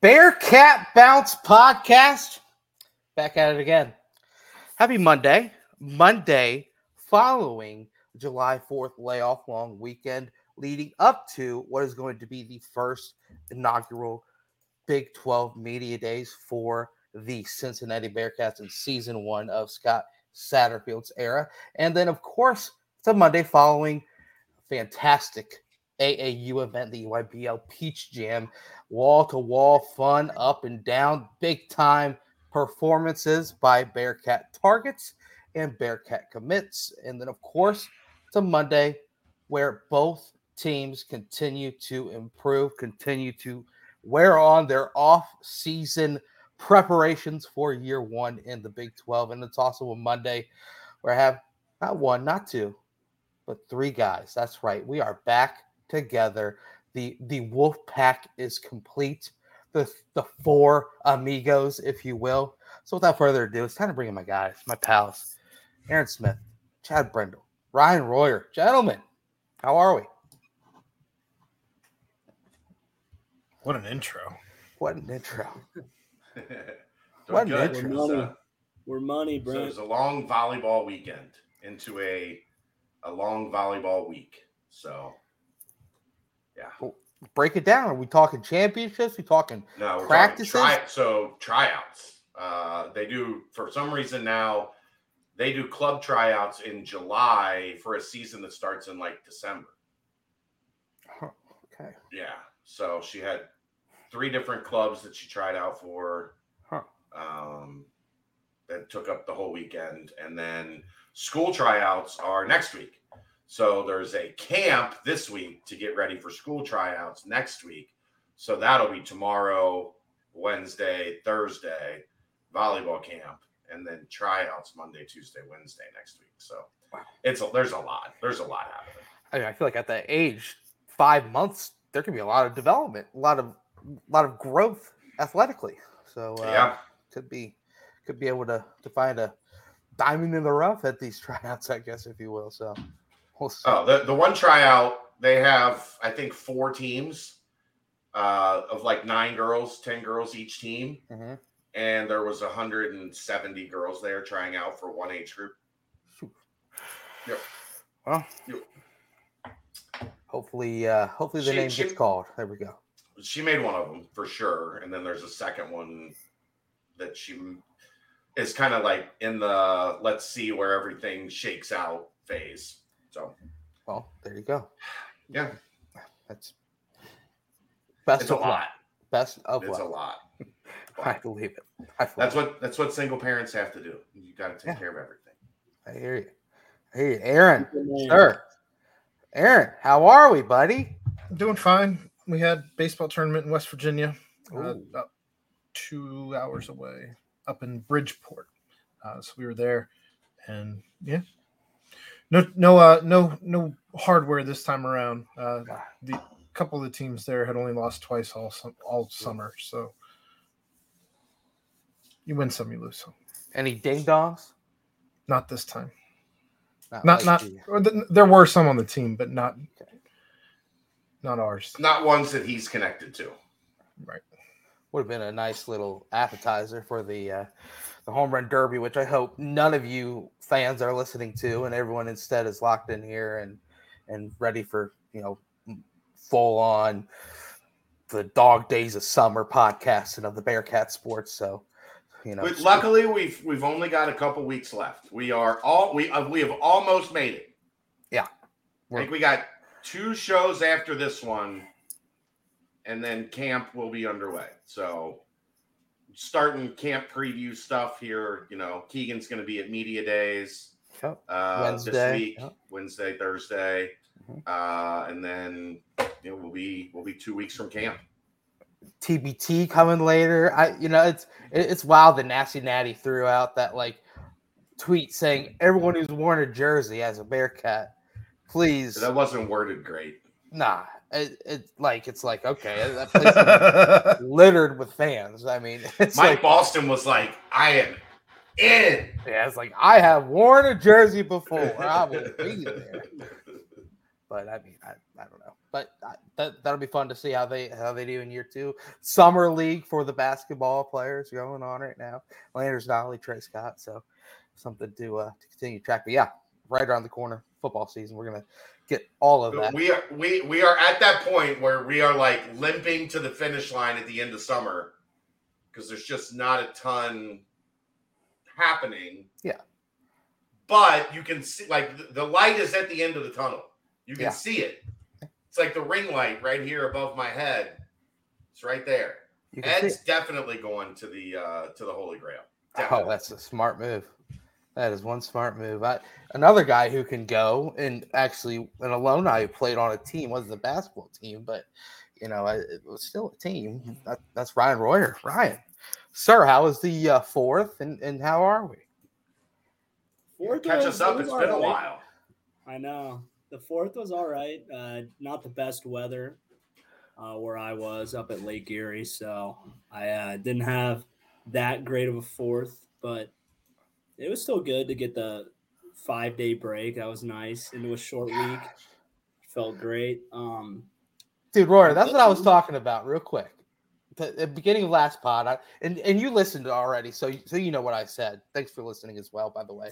Bearcat Bounce Podcast, back at it again. Happy Monday. Monday following July 4th layoff long weekend leading up to what is going to be the first inaugural Big 12 Media Days for the Cincinnati Bearcats in Season 1 of Scott Satterfield's era. And then, of course, it's a Monday following fantastic AAU event, the EYBL Peach Jam, wall-to-wall fun, up and down, big-time performances by Bearcat targets and Bearcat commits. And then, of course, it's a Monday where both teams continue to improve, continue to wear on their off-season preparations for year one in the Big 12. And it's also a Monday where I have not one, not two, but three guys. That's right. We are back together. The wolf pack is complete. The four amigos, if you will. So without further ado, it's time to bring in my guys, my pals, Aaron Smith, Chad Brendel, Ryan Royer. Gentlemen, how are we? What an intro. What an intro. What an intro. We're money, bro. So it's a long volleyball weekend into a long volleyball week. So yeah. Well, break it down. Are we talking championships? Are we talking practices? Tryouts. They do, for some reason now, they do club tryouts in July for a season that starts in like December. Oh, okay. Yeah. So she had 3 different clubs that she tried out for that took up the whole weekend. And then school tryouts are next week. So there's a camp this week to get ready for school tryouts next week. So that'll be tomorrow, Wednesday, Thursday, volleyball camp, and then tryouts Monday, Tuesday, Wednesday next week. So wow. There's a lot. There's a lot happening. I mean, I feel like at that age, 5 months, there can be a lot of development, a lot of growth athletically. So yeah, could be able to find a diamond in the rough at these tryouts, I guess, if you will. So. Oh, the one tryout, they have, I think, 4 teams of like 9 girls, 10 girls each team. Mm-hmm. And there was 170 girls there trying out for one age group. Yep. Well, hopefully the name gets called. There we go. She made one of them for sure. And then there's a second one that she is kind of like in the let's see where everything shakes out phase. So, well, there you go. Yeah, that's best. It's of a lot. Best of it's a lot. I believe it. That's what single parents have to do. You got to take care of everything. I hear you. Hey, Aaron, sir. Aaron, how are we, buddy? Doing fine. We had baseball tournament in West Virginia, about 2 hours away, up in Bridgeport. So we were there, and yeah. No hardware this time around. The couple of the teams there had only lost twice all summer, so you win some, you lose some. Any ding dongs? Not this time. There were some on the team, but not ours. Not ones that he's connected to. Right. Would have been a nice little appetizer for the home run derby, which I hope none of you fans are listening to, and everyone instead is locked in here and ready for full on the dog days of summer podcast and of the Bearcat sports. So but luckily we've only got a couple weeks left. We have almost made it. Yeah, I think we got 2 shows after this one. And then camp will be underway. So starting camp preview stuff here, Keegan's going to be at Media Days Wednesday, this week, Wednesday, Thursday. Mm-hmm. And then we'll be 2 weeks from camp. TBT coming later. It's wild that Nasty Natty threw out that like tweet saying everyone who's worn a jersey as a Bearcat, please. That wasn't worded great. Nah. It's like okay, that place is littered with fans. I mean, Mike Boston was like, "I am in." Yeah, it's like I have worn a jersey before. I will be there, but I mean, I don't know. But that'll be fun to see how they do in year two. Summer league for the basketball players going on right now. Landers, Donnelly, Trey Scott. So something to continue to track. But yeah, right around the corner, football season. We're gonna get all of that. We are at that point where we are like limping to the finish line at the end of summer because there's just not a ton happening. Yeah, but you can see like the light is at the end of the tunnel. You can see it. It's like the ring light right here above my head. It's right there. Ed's definitely going to the Holy Grail. Definitely. Oh, that's a smart move. That is one smart move. Another guy who can go, and actually an alumni who played on a team, wasn't a basketball team, but it was still a team. That's Ryan Royer. Ryan, sir, how is the fourth, and how are we? Catch us up. It's been a while. I know. The fourth was all right. Not the best weather where I was up at Lake Erie, so I didn't have that great of a fourth, but it was still good to get the 5-day break. That was nice. It was a short week. Felt great. Dude, Royer, that's what I was talking about real quick. At the beginning of last pod, and you listened already, so you know what I said. Thanks for listening as well, by the way.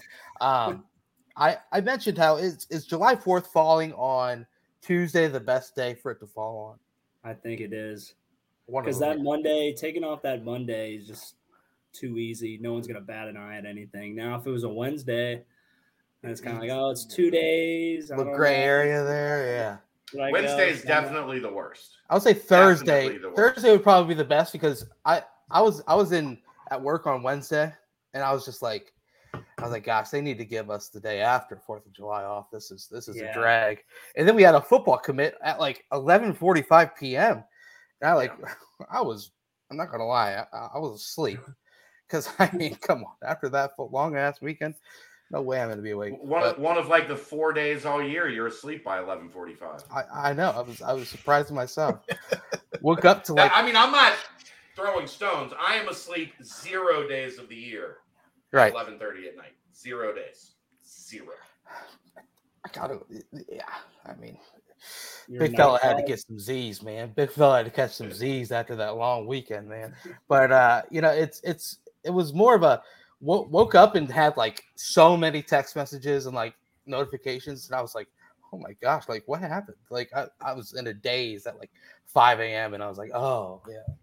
I mentioned how is July 4th falling on Tuesday the best day for it to fall on? I think it is. Because that Monday, taking off that Monday is just too easy. No one's going to bat an eye at anything. Now, if it was a Wednesday, then it's kind of like, oh, it's 2 days. The gray area there, yeah. Like, Wednesday is definitely the worst. I would say Thursday. Thursday would probably be the best because I was at work on Wednesday, and I was like, gosh, they need to give us the day after 4th of July off. This is a drag. And then we had a football commit at like 11:45 p.m. And I'm not going to lie, I was asleep. Because, I mean, come on, after that long-ass weekend, no way I'm going to be awake. One of like the 4 days all year, you're asleep by 11:45. I know. I was surprised myself. Woke up to like – I mean, I'm not throwing stones. I am asleep 0 days of the year. Right, 11:30 at night. 0 days. Zero. I gotta. Yeah, I mean, big fella had to get some Z's, man. Big fella had to catch some Z's after that long weekend, man. But it was more of a woke up and had like so many text messages and like notifications, and I was like, oh my gosh, like what happened? Like I was in a daze at like 5 a.m. and I was like, oh yeah,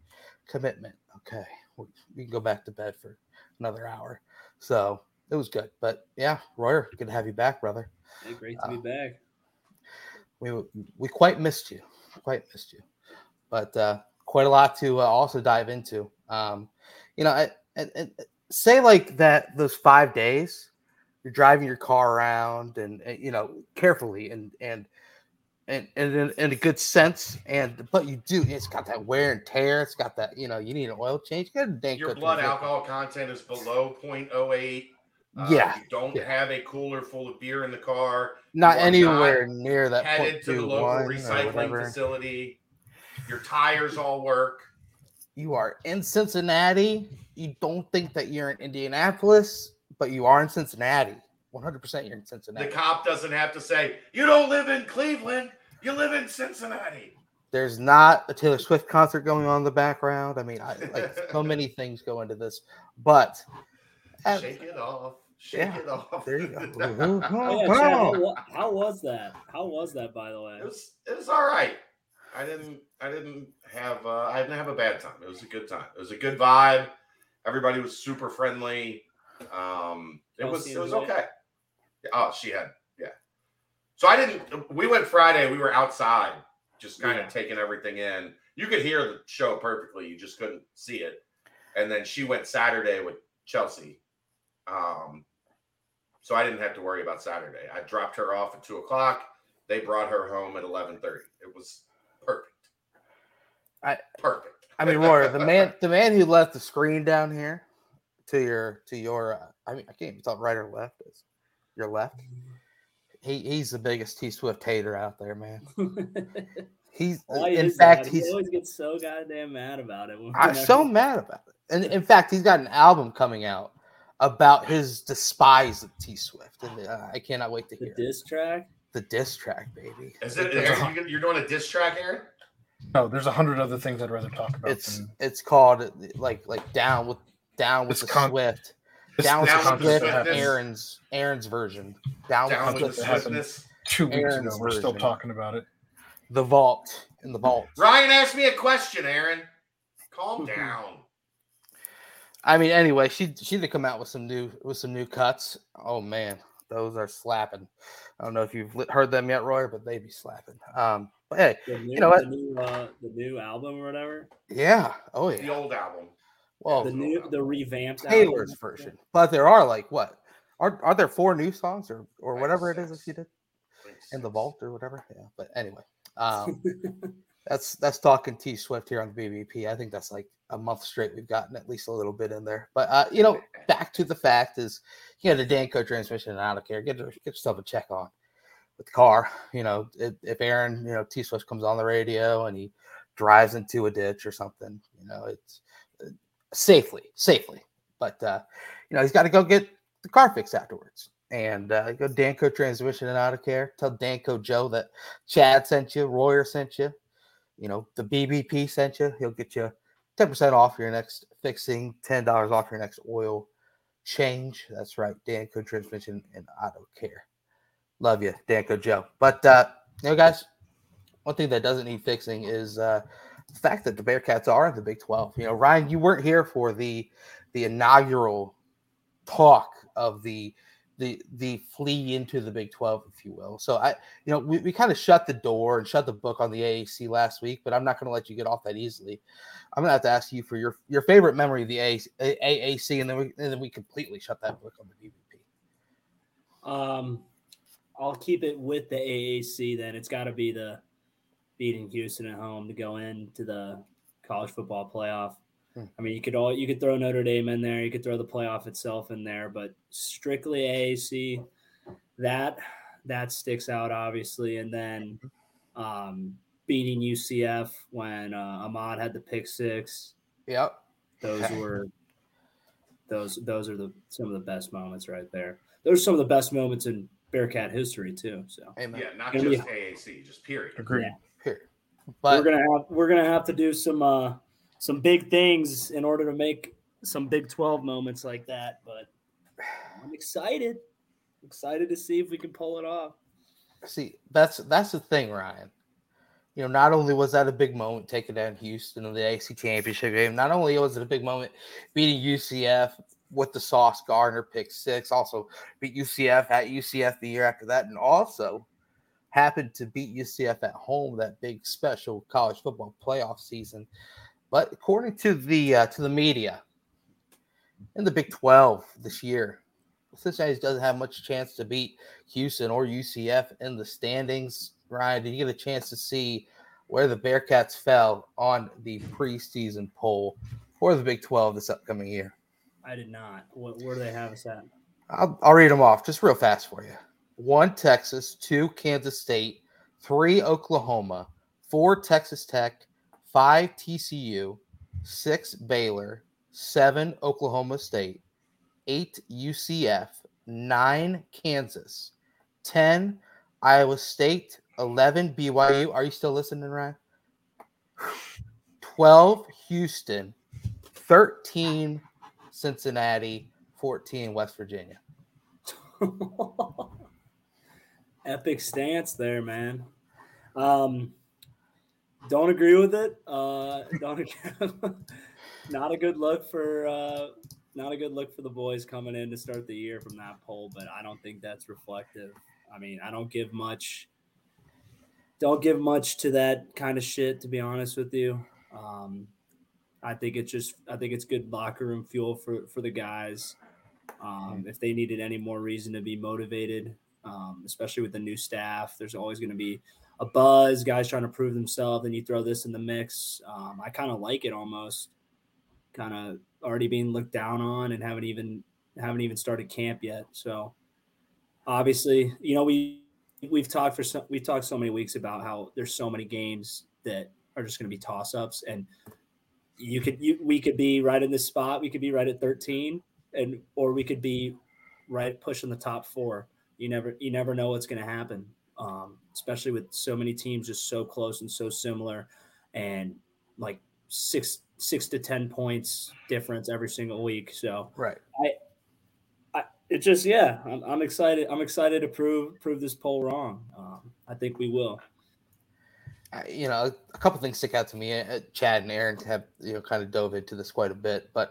commitment. Okay, we can go back to bed for another hour. So it was good, but yeah, Royer, good to have you back, brother. Hey, great to be back. We quite missed you, but quite a lot to also dive into. Say like that those 5 days, you're driving your car around and carefully and in a good sense, but you do. It's got that wear and tear. It's got that you need an oil change. Your blood alcohol content is below 0.08. You don't have a cooler full of beer in the car. Not anywhere near that. Headed to the local recycling facility. Your tires all work. You are in Cincinnati. You don't think that you're in Indianapolis, but you are in Cincinnati. 100% you're in Cincinnati. The cop doesn't have to say, you don't live in Cleveland, you live in Cincinnati. There's not a Taylor Swift concert going on in the background. I mean, so many things go into this, but... Shake it off. Shake it off. There you go. Chad, how was that, by the way? It was all right. I didn't have a bad time. It was a good time. It was a good vibe. Everybody was super friendly. It was okay. Oh, she had. Yeah. So we went Friday. We were outside just kind of taking everything in. You could hear the show perfectly. You just couldn't see it. And then she went Saturday with Chelsea. So I didn't have to worry about Saturday. I dropped her off at 2:00. They brought her home at 11:30. It was perfect. Perfect. I mean, Royer, the man who left the screen down here to your I mean, I can't even tell right or left is your left. He's the biggest T Swift hater out there, man. He always gets so goddamn mad about it. I'm so mad about it. And in fact, he's got an album coming out about his despise of T Swift, and I cannot wait to hear it. Diss track. The diss track, baby. Is it? You're doing a diss track, Aaron? No, there's 100 other things I'd rather talk about. It's called like down with the Swift. Down with the Swift. Aaron's version. Down with the Swiftness. 2 weeks ago, we're still talking about it. The vault. Ryan asked me a question, Aaron. Calm down. I mean, anyway, she did come out with some new cuts. Oh man, those are slapping. I don't know if you've heard them yet, Royer, but they be slapping. But hey, the new album or whatever. Yeah. Oh yeah. The old album. Well, the revamped Taylor's album. Version. But there are are there 4 new songs or whatever it is that she did in the vault or whatever. Yeah. But anyway, that's talking T Swift here on the BBP. I think that's like a month straight we've gotten at least a little bit in there. But back to the fact is, the Danco Transmission and Auto Care. Get yourself a check on with the car. If Aaron, T Swift comes on the radio and he drives into a ditch or something, it's safely. But he's got to go get the car fixed afterwards. And go Danco Transmission and Auto Care. Tell Danco Joe that Chad sent you, Royer sent you, the BBP sent you. He'll get you 10% off your next fixing, $10 off your next oil change. That's right, Danco Transmission and Auto Care. Love you, Danco Joe. But, guys, one thing that doesn't need fixing is the fact that the Bearcats are in the Big 12. Ryan, you weren't here for the inaugural talk of the flee into the Big 12, if you will. So we kind of shut the door and shut the book on the AAC last week, but I'm not going to let you get off that easily. I'm going to have to ask you for your favorite memory of the AAC, and then we completely shut that book on the BBP. I'll keep it with the AAC then. It's got to be the beating Houston at home to go into the college football playoff. I mean, you could throw Notre Dame in there. You could throw the playoff itself in there, but strictly AAC, that sticks out obviously. And then beating UCF when Ahmad had the pick six. Yep, those are some of the best moments right there. Those are some of the best moments in Bearcat history too. So not just AAC, just period. Agreed. Yeah. Period. But we're gonna have to do some big things in order to make some Big 12 moments like that, but I'm excited. Excited to see if we can pull it off. See, that's the thing, Ryan. Not only was that a big moment taking down Houston in the AAC championship game, not only was it a big moment beating UCF with the Sauce Gardner pick six, also beat UCF at UCF the year after that, and also happened to beat UCF at home that big special college football playoff season. But according to the media, in the Big 12 this year, Cincinnati doesn't have much chance to beat Houston or UCF in the standings. Ryan, did you get a chance to see where the Bearcats fell on the preseason poll for the Big 12 this upcoming year? I did not. Where do they have us at? I'll read them off just real fast for you. 1, Texas. 2, Kansas State. 3, Oklahoma. 4, Texas Tech. 5, TCU, 6, Baylor, 7, Oklahoma State, 8, UCF, 9, Kansas, 10, Iowa State, 11, BYU. Are you still listening, Ryan? 12, Houston, 13, Cincinnati, 14, West Virginia. Epic stance there, man. Don't agree with it. Not a good look for the boys coming in to start the year from that poll, but I don't think that's reflective. I mean, I don't give much to that kind of shit, to be honest with you. I think it's good locker room fuel for the guys. If they needed any more reason to be motivated, especially with the new staff, there's always going to be a buzz, guys trying to prove themselves, and you throw this in the mix. I kind of like it, almost kind of already being looked down on and haven't even started camp yet. So obviously, we've talked so many weeks about how there's so many games that are just going to be toss ups, and we could be right in this spot. We could be right at 13 or we could be right pushing the top 4. You never know what's going to happen. especially with so many teams just so close and so similar, and like six to 10 points difference every single week. So right. I'm excited. I'm excited to prove this poll wrong. I think we will. A couple things stick out to me. Chad and Aaron have kind of dove into this quite a bit, but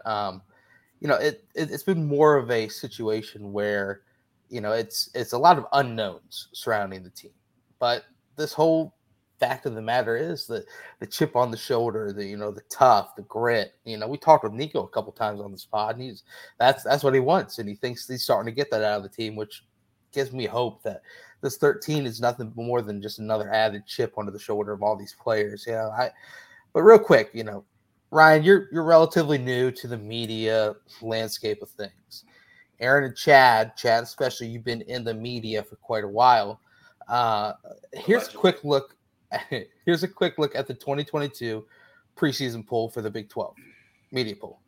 it's been more of a situation where it's a lot of unknowns surrounding the team. But this whole fact of the matter is that the chip on the shoulder, the tough, the grit. We talked with Nico a couple times on this pod, and that's what he wants, and he thinks he's starting to get that out of the team, which gives me hope that this 13 is nothing more than just another added chip onto the shoulder of all these players. But real quick, Ryan, you're relatively new to the media landscape of things. Aaron and Chad especially, you've been in the media for quite a while. Here's a quick look at the 2022 preseason poll for the Big 12 media poll.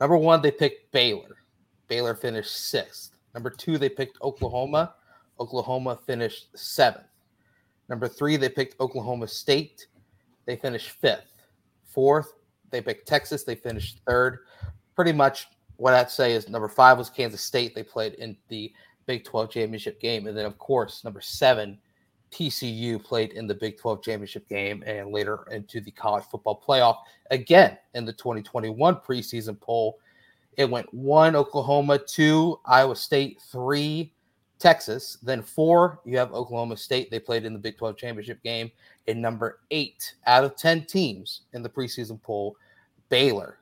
Number one, they picked Baylor. Baylor finished 6th. Number 2, they picked Oklahoma. Oklahoma finished 7th. Number 3, they picked Oklahoma State. They finished 5th. 4th, they picked Texas. They finished 3rd. Pretty much what I'd say is number 5 was Kansas State. They played in the Big 12 championship game. And then, of course, number 7, TCU played in the Big 12 championship game and later into the college football playoff. Again, in the 2021 preseason poll, it went 1, Oklahoma, 2, Iowa State, 3, Texas. Then 4, you have Oklahoma State. They played in the Big 12 championship game. And number 8 out of 10 teams in the preseason poll, Baylor.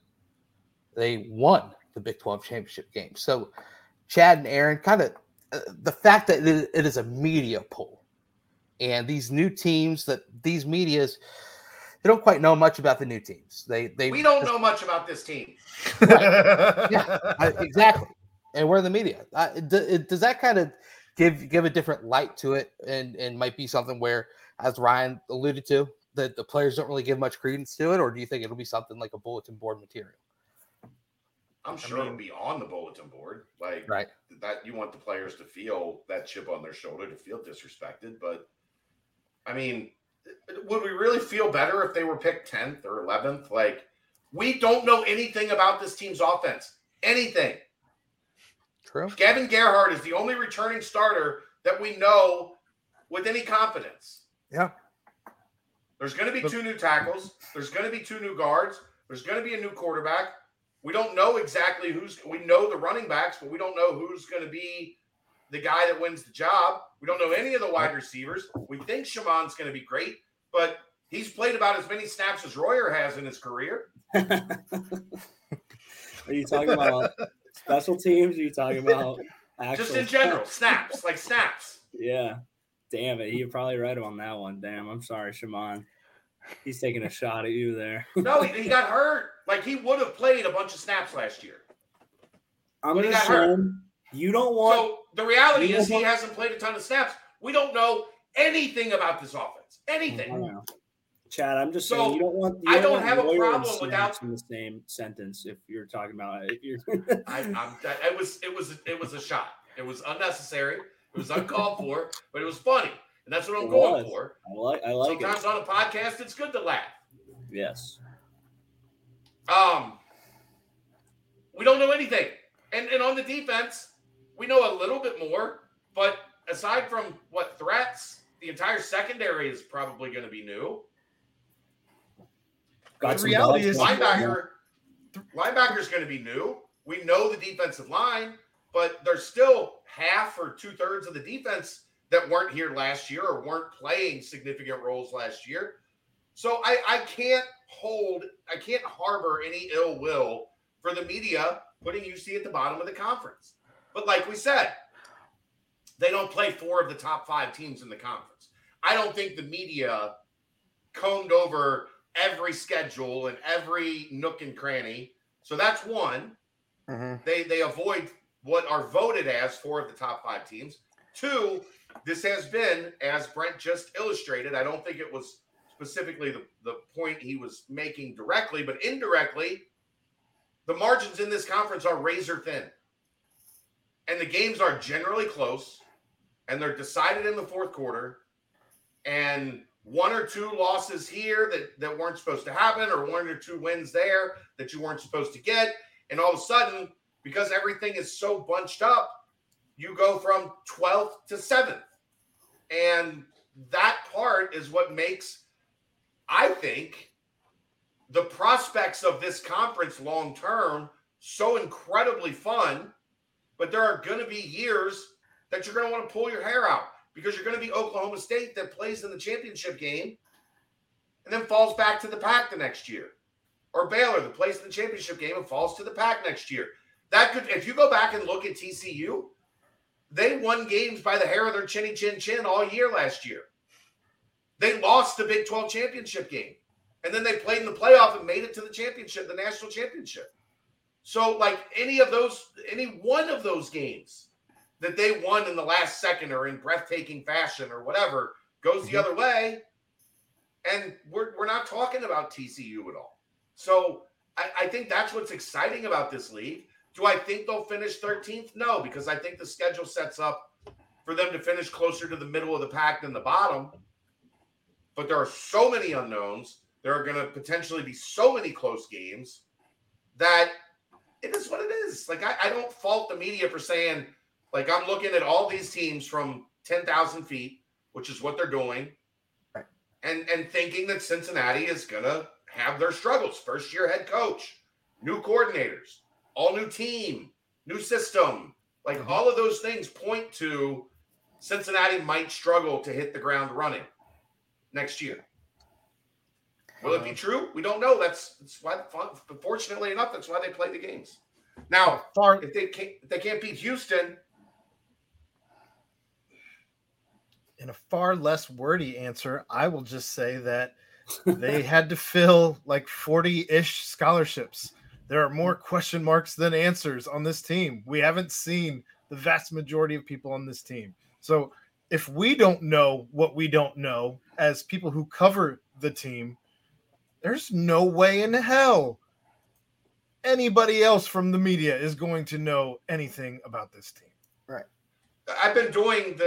They won the Big 12 championship game. So Chad and Aaron, kind of the fact that it is a media poll, and these new teams that these medias, they don't quite know much about the new teams. We don't know much about this team. Right. Yeah, exactly. And we're in the media. Does that kind of give a different light to it, and might be something where, as Ryan alluded to, that the players don't really give much credence to it, or do you think it'll be something like a bulletin board material? I'm sure it'll be on the bulletin board. Like right. That you want the players to feel that chip on their shoulder, to feel disrespected, but I mean, would we really feel better if they were picked 10th or 11th? Like, we don't know anything about this team's offense. Anything. True. Kevin Gerhardt is the only returning starter that we know with any confidence. Yeah. There's going to be 2 new tackles. There's going to be 2 new guards. There's going to be a new quarterback. We don't know exactly we know the running backs, but we don't know who's going to be the guy that wins the job. We don't know any of the wide receivers. We think Shaman's going to be great, but he's played about as many snaps as Royer has in his career. Are you talking about special teams? Are you talking about actual just in general snaps, like snaps? Yeah. Damn it. You're probably right on that one. Damn. I'm sorry, Shaman. He's taking a shot at you there. No, he got hurt. Like, he would have played a bunch of snaps last year. I'm going to show him. You don't want. So the reality is he hasn't played a ton of snaps. We don't know anything about this offense. Anything. Chad, I'm just saying, you don't want. I don't have a problem without in the same sentence. If you're talking about it, it was a shot. It was unnecessary. It was uncalled for, but it was funny, and that's what I'm going for. I like. Sometimes on a podcast, it's good to laugh. Yes. We don't know anything, and on the defense. We know a little bit more, but aside from what threats, the entire secondary is probably going to be new. The reality is linebacker is going to be new. We know the defensive line, but there's still half or 2/3 of the defense that weren't here last year or weren't playing significant roles last year. So I can't harbor any ill will for the media putting UC at the bottom of the conference. But like we said, they don't play 4 of the top 5 teams in the conference. I don't think the media combed over every schedule and every nook and cranny. So that's one. Mm-hmm. They avoid what are voted as 4 of the top 5 teams. 2, this has been, as Brent just illustrated, I don't think it was specifically the point he was making directly, but indirectly, the margins in this conference are razor thin. And the games are generally close, and they're decided in the fourth quarter, and one or two losses here that weren't supposed to happen, or one or two wins there that you weren't supposed to get. And all of a sudden, because everything is so bunched up, you go from 12th to 7th. And that part is what makes, I think, the prospects of this conference long-term so incredibly fun. But there are going to be years that you're going to want to pull your hair out, because you're going to be Oklahoma State that plays in the championship game and then falls back to the pack the next year, or Baylor that plays in the championship game and falls to the pack next year. That could, if you go back and look at TCU, they won games by the hair of their chinny chin chin all year last year. They lost the Big 12 championship game, and then they played in the playoff and made it to the championship, the national championship. So, like, any one of those games that they won in the last second or in breathtaking fashion or whatever goes the other way, and we're not talking about TCU at all. So I think that's what's exciting about this league. Do I think they'll finish 13th? No, because I think the schedule sets up for them to finish closer to the middle of the pack than the bottom. But there are so many unknowns. There are going to potentially be so many close games that it is what it is. Like, I don't fault the media for saying, like, I'm looking at all these teams from 10,000 feet, which is what they're doing, and thinking that Cincinnati is going to have their struggles. First-year head coach, new coordinators, all new team, new system. Like, all of those things point to Cincinnati might struggle to hit the ground running next year. Will it be true? We don't know. That's why, fortunately enough, that's why they play the games. Now, if they can't beat Houston. In a far less wordy answer, I will just say that they had to fill like 40-ish scholarships. There are more question marks than answers on this team. We haven't seen the vast majority of people on this team. So if we don't know what we don't know as people who cover the team, there's no way in hell anybody else from the media is going to know anything about this team. Right. I've been doing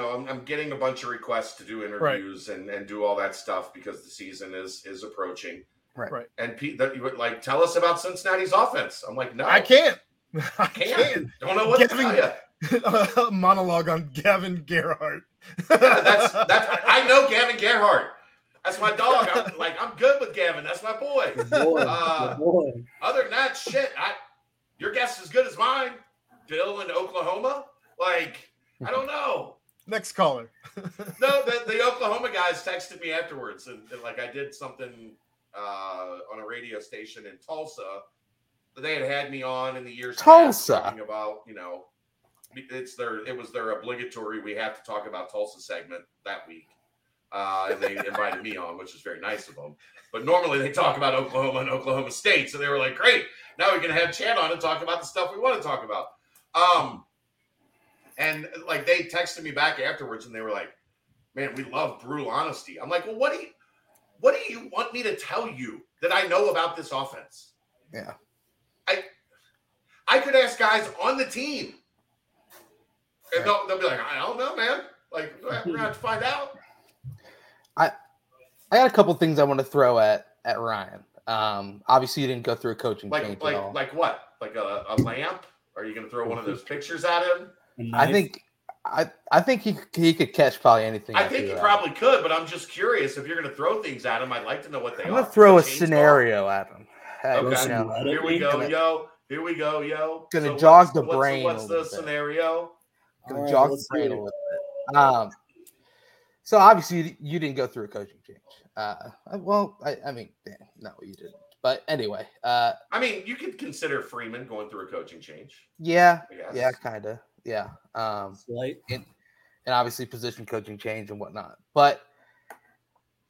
I'm getting a bunch of requests to do interviews and do all that stuff because the season is approaching. Right. And Pete, that you would like, tell us about Cincinnati's offense. I'm like, no, I can't. Don't know what to tell you. A monologue on Kevin Gerhardt. I know Kevin Gerhardt. That's my dog. I'm good with Gavin. That's my boy. Boy. Other than that, shit, your guess is as good as mine. Bill in Oklahoma? Like, I don't know. Next caller. No, the Oklahoma guys texted me afterwards, and I did something on a radio station in Tulsa. They had me on in the years past talking about, it was their obligatory we have to talk about Tulsa segment that week. And they invited me on, which is very nice of them. But normally they talk about Oklahoma and Oklahoma State. So they were like, great, now we can have Chad on and talk about the stuff we want to talk about. And like they texted me back afterwards and they were like, man, we love brutal honesty. I'm like, well, what do you want me to tell you that I know about this offense? Yeah. I could ask guys on the team. And they'll be like, I don't know, man. Like, we're going to have to find out. I got a couple things I want to throw at Ryan. Obviously, you didn't go through a coaching change at all. Like what? Like a lamp? Are you going to throw one of those pictures at him? I think he could catch probably anything. I think he probably could, but I'm just curious. If you're going to throw things at him, I'd like to know what they are. I'm going to throw a scenario at him. Okay. Here we go, yo. Going to jog the brain. What's the scenario? Going to jog the brain a little bit. So obviously you didn't go through a coaching change. No, you didn't. But anyway, you could consider Freeman going through a coaching change. Yeah, yeah, kind of, yeah. And obviously position coaching change and whatnot. But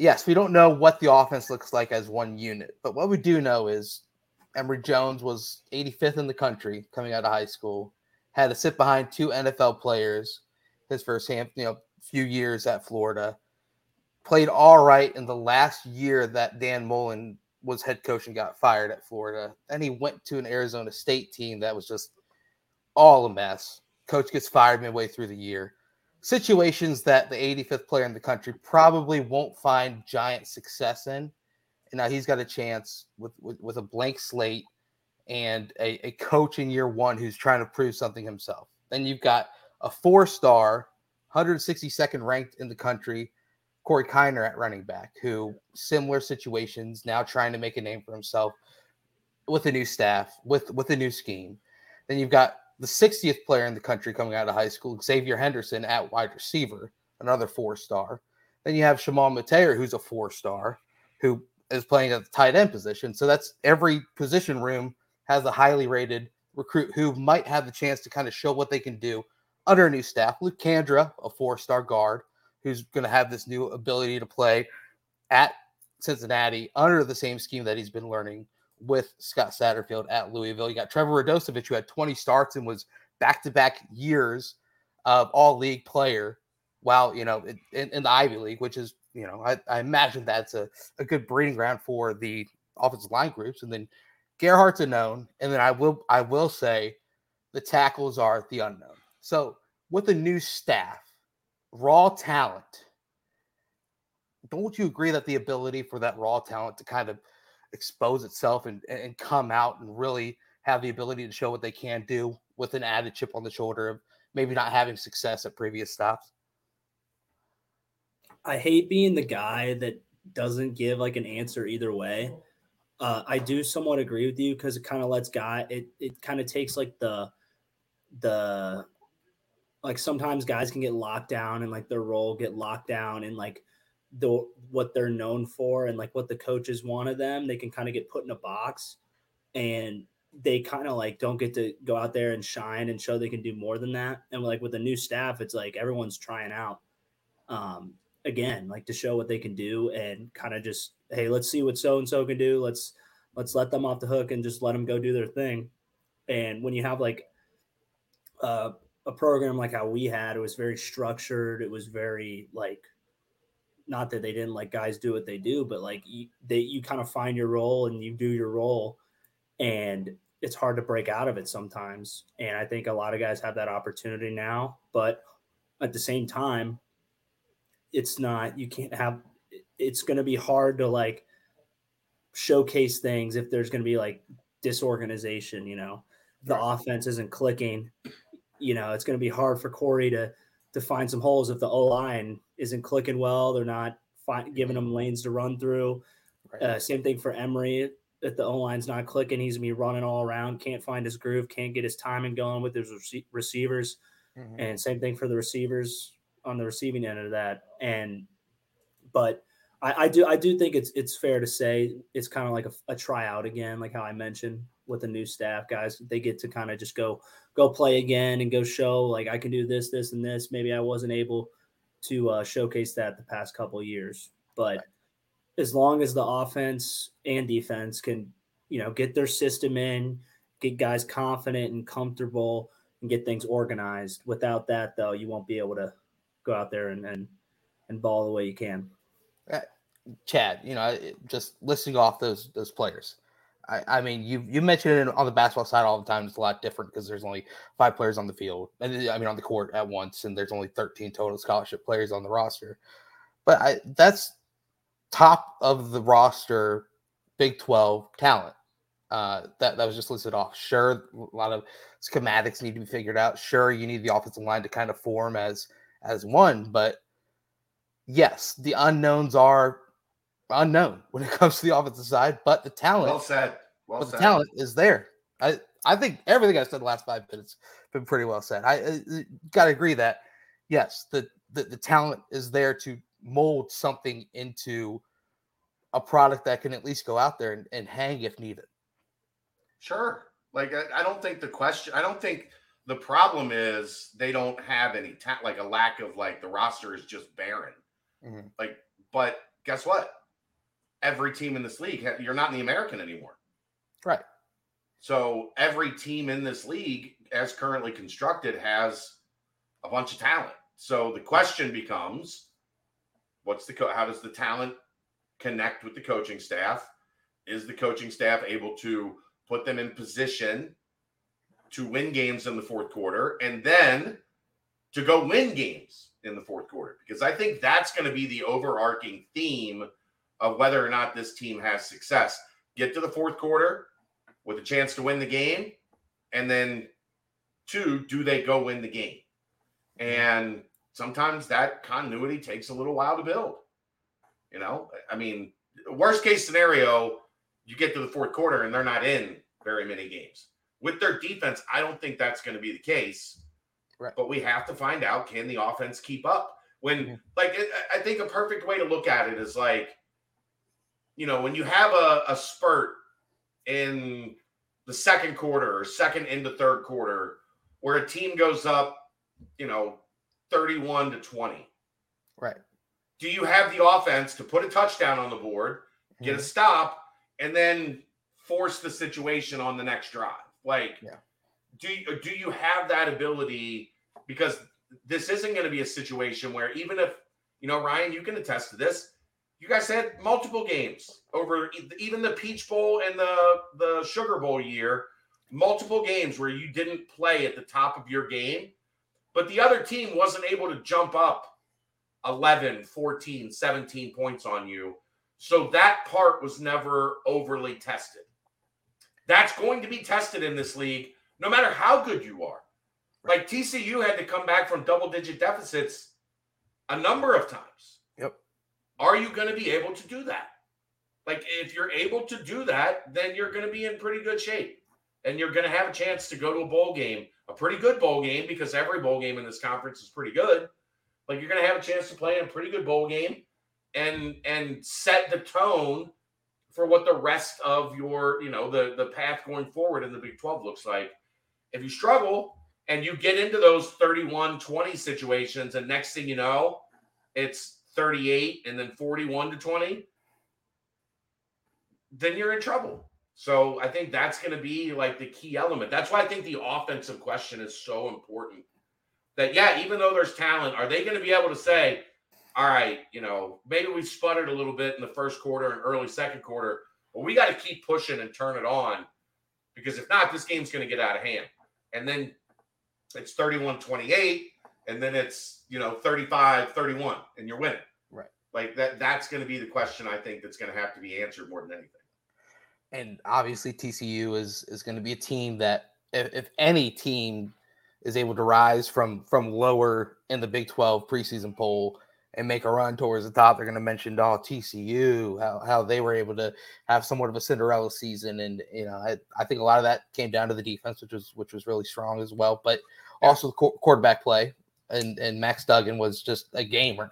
yes, we don't know what the offense looks like as one unit. But what we do know is Emory Jones was 85th in the country coming out of high school. Had to sit behind two NFL players his first few years at Florida, played all right in the last year that Dan Mullen was head coach and got fired at Florida. Then he went to an Arizona State team that was just all a mess. Coach gets fired midway through the year. situations that the 85th player in the country probably won't find giant success in. And now he's got a chance with a blank slate and a coach in year one who's trying to prove something himself. Then you've got a four-star, 162nd ranked in the country, Corey Kiner at running back, who similar situations, now trying to make a name for himself with a new staff, with a new scheme. Then you've got the 60th player in the country coming out of high school, Xzavier Henderson at wide receiver, another four-star. Then you have Shimon Mateer, who's a four-star, who is playing at the tight end position. So that's every position room has a highly rated recruit who might have the chance to kind of show what they can do under a new staff. Luke Kandra, a four-star guard, who's going to have this new ability to play at Cincinnati under the same scheme that he's been learning with Scott Satterfield at Louisville. You got Trevor Radosevich, who had 20 starts and was back-to-back years of all-league player while, you know, in the Ivy League, which is, you know, I imagine that's a good breeding ground for the offensive line groups. And then Gerhardt's a known, and then I will say the tackles are the unknown. So with a new staff, raw talent, don't you agree that the ability for that raw talent to kind of expose itself and come out and really have the ability to show what they can do with an added chip on the shoulder of maybe not having success at previous stops? I hate being the guy that doesn't give like an answer either way. I do somewhat agree with you because it kind of lets it kind of takes like the like sometimes guys can get locked down and like their role get locked down and like what they're known for and like what the coaches want of them, they can kind of get put in a box and they kind of like don't get to go out there and shine and show they can do more than that. And like with a new staff, it's like everyone's trying out again, like to show what they can do and kind of just, hey, let's see what so-and-so can do. Let's let them off the hook and just let them go do their thing. And when you have like a program like how we had, it was very structured. It was very like, not that they didn't let guys do what they do, but like you kind of find your role and you do your role and it's hard to break out of it sometimes. And I think a lot of guys have that opportunity now, but at the same time, it's going to be hard to like showcase things if there's going to be like disorganization, you know, the offense isn't clicking, you know, it's going to be hard for Corey to find some holes if the O-line isn't clicking well, they're not giving them lanes to run through. Right. Same thing for Emory. If the O-line's not clicking, he's going to be running all around, can't find his groove, can't get his timing going with his receivers. Mm-hmm. And same thing for the receivers on the receiving end of that. But I do think it's fair to say it's kind of like a tryout again, like how I mentioned with a new staff, guys, they get to kind of just go play again and go show like I can do this, this, and this. Maybe I wasn't able to showcase that the past couple of years, but right. As long as the offense and defense can, you know, get their system in, get guys confident and comfortable and get things organized. Without that though, you won't be able to go out there and ball the way you can. Chad, you know, just listing off those players. I mean, you mentioned it on the basketball side all the time. It's a lot different because there's only 5 players on the field. On the court at once, and there's only 13 total scholarship players on the roster. But that's top of the roster Big 12 talent that was just listed off. Sure, a lot of schematics need to be figured out. Sure, you need the offensive line to kind of form as one. But, yes, the unknowns are unknown when it comes to the offensive side, but the talent. Well said. The talent is there. I think everything I've said the last 5 minutes has been pretty well said. I gotta agree that yes, the talent is there to mold something into a product that can at least go out there and hang if needed. Sure. Like I don't think the problem is they don't have any talent. Like a lack of like the roster is just barren. Mm-hmm. Like, but guess what? Every team in this league, you're not in the American anymore. Right. So every team in this league, as currently constructed, has a bunch of talent. So the question becomes, how does the talent connect with the coaching staff? Is the coaching staff able to put them in position to win games in the fourth quarter and then to go win games in the fourth quarter, because I think that's going to be the overarching theme of whether or not this team has success. Get to the fourth quarter with a chance to win the game, and then two, do they go win the game? And sometimes that continuity takes a little while to build. You know, I mean, worst case scenario, you get to the fourth quarter and they're not in very many games. With their defense, I don't think that's going to be the case. Right. But we have to find out, can the offense keep up? When, like, I think a perfect way to look at it is like, you know, when you have a spurt in the second quarter or second into third quarter where a team goes up, you know, 31-20. Right. Do you have the offense to put a touchdown on the board, get a stop, and then force the situation on the next drive? Like, do you have that ability? Because this isn't going to be a situation where, even if, you know, Ryan, you can attest to this, you guys had multiple games over even the Peach Bowl and the Sugar Bowl year, multiple games where you didn't play at the top of your game, but the other team wasn't able to jump up 11, 14, 17 points on you. So that part was never overly tested. That's going to be tested in this league, no matter how good you are. Like, TCU had to come back from double-digit deficits a number of times. Yep. Are you going to be able to do that? Like, if you're able to do that, then you're going to be in pretty good shape. And you're going to have a chance to go to a bowl game, a pretty good bowl game, because every bowl game in this conference is pretty good. Like, you're going to have a chance to play in a pretty good bowl game and set the tone for what the rest of your, you know, the path going forward in the Big 12 looks like. If you struggle and you get into those 31-20 situations, and next thing you know, it's 38 and then 41-20, then you're in trouble. So I think that's going to be like the key element. That's why I think the offensive question is so important. That, yeah, even though there's talent, are they going to be able to say, all right, you know, maybe we sputtered a little bit in the first quarter and early second quarter, but we got to keep pushing and turn it on, because if not, this game's going to get out of hand. And then it's 31-28, and then it's, you know, 35-31, and you're winning. Right. Like, that's going to be the question, I think, that's going to have to be answered more than anything. And obviously TCU is going to be a team that, if any team is able to rise from lower in the Big 12 preseason poll and make a run towards the top, they're going to mention, oh, TCU, how they were able to have somewhat of a Cinderella season. And, you know, I think a lot of that came down to the defense, which was really strong as well. But also the quarterback play, and Max Duggan was just a gamer.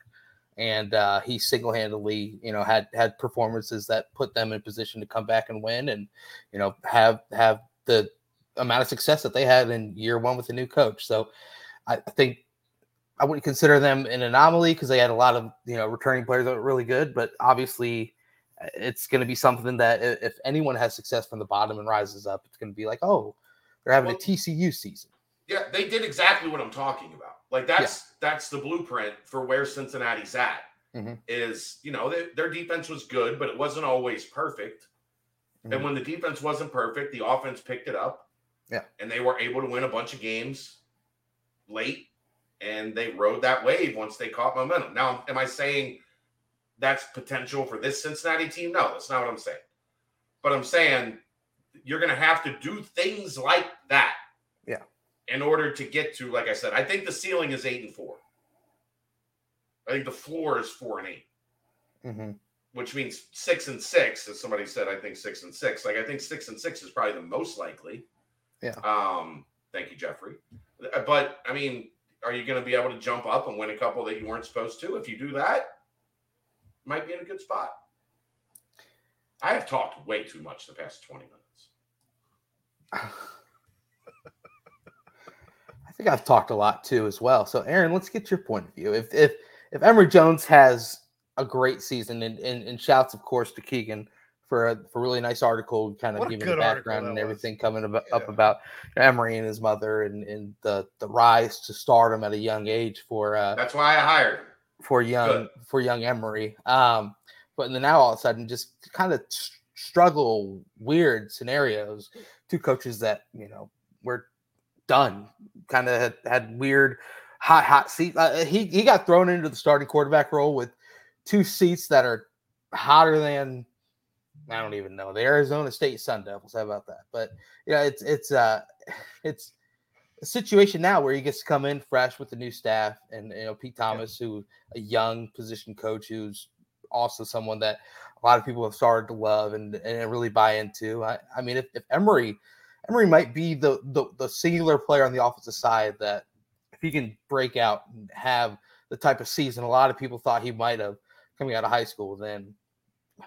And he single-handedly, you know, had performances that put them in position to come back and win, and, you know, have the amount of success that they had in year one with the new coach. So I think I wouldn't consider them an anomaly, because they had a lot of, you know, returning players that were really good. But obviously it's going to be something that, if anyone has success from the bottom and rises up, it's going to be like, oh, they're having a TCU season. Yeah, they did exactly what I'm talking about. Like, that's the blueprint for where Cincinnati's at. Is, you know, their defense was good, but it wasn't always perfect. And when the defense wasn't perfect, the offense picked it up. Yeah. And they were able to win a bunch of games late, and they rode that wave once they caught momentum. Now, am I saying that's potential for this Cincinnati team? No, that's not what I'm saying. But I'm saying you're going to have to do things like that. Yeah. In order to get to, like I said, I think the ceiling is 8-4. I think the floor is 4-8. Which means 6-6, as somebody said. I think 6-6. Like, I think 6-6 is probably the most likely. Yeah. Thank you, Jeffrey. But I mean, are you going to be able to jump up and win a couple that you weren't supposed to? If you do that, you might be in a good spot. I have talked way too much the past 20 minutes. I think I've talked a lot too, as well. So, Aaron, let's get your point of view. If Emory Jones has a great season, and shouts, of course, to Keegan for a really nice article, kind of giving the background and everything coming about, up about Emory and his mother, and the rise to stardom at a young age for that's why I hired him. for young Emory. But now all of a sudden, just kind of struggle, weird scenarios. Two coaches that, you know, were done, kind of had weird hot seat. He got thrown into the starting quarterback role with two seats that are hotter than, I don't even know, the Arizona State Sun Devils. How about that? But yeah, it's a situation now where he gets to come in fresh with the new staff and, you know, Pete Thomas, who a young position coach, who's also someone that a lot of people have started to love and really buy into. I mean, if Emory might be the singular player on the offensive side that if he can break out and have the type of season a lot of people thought he might have coming out of high school, then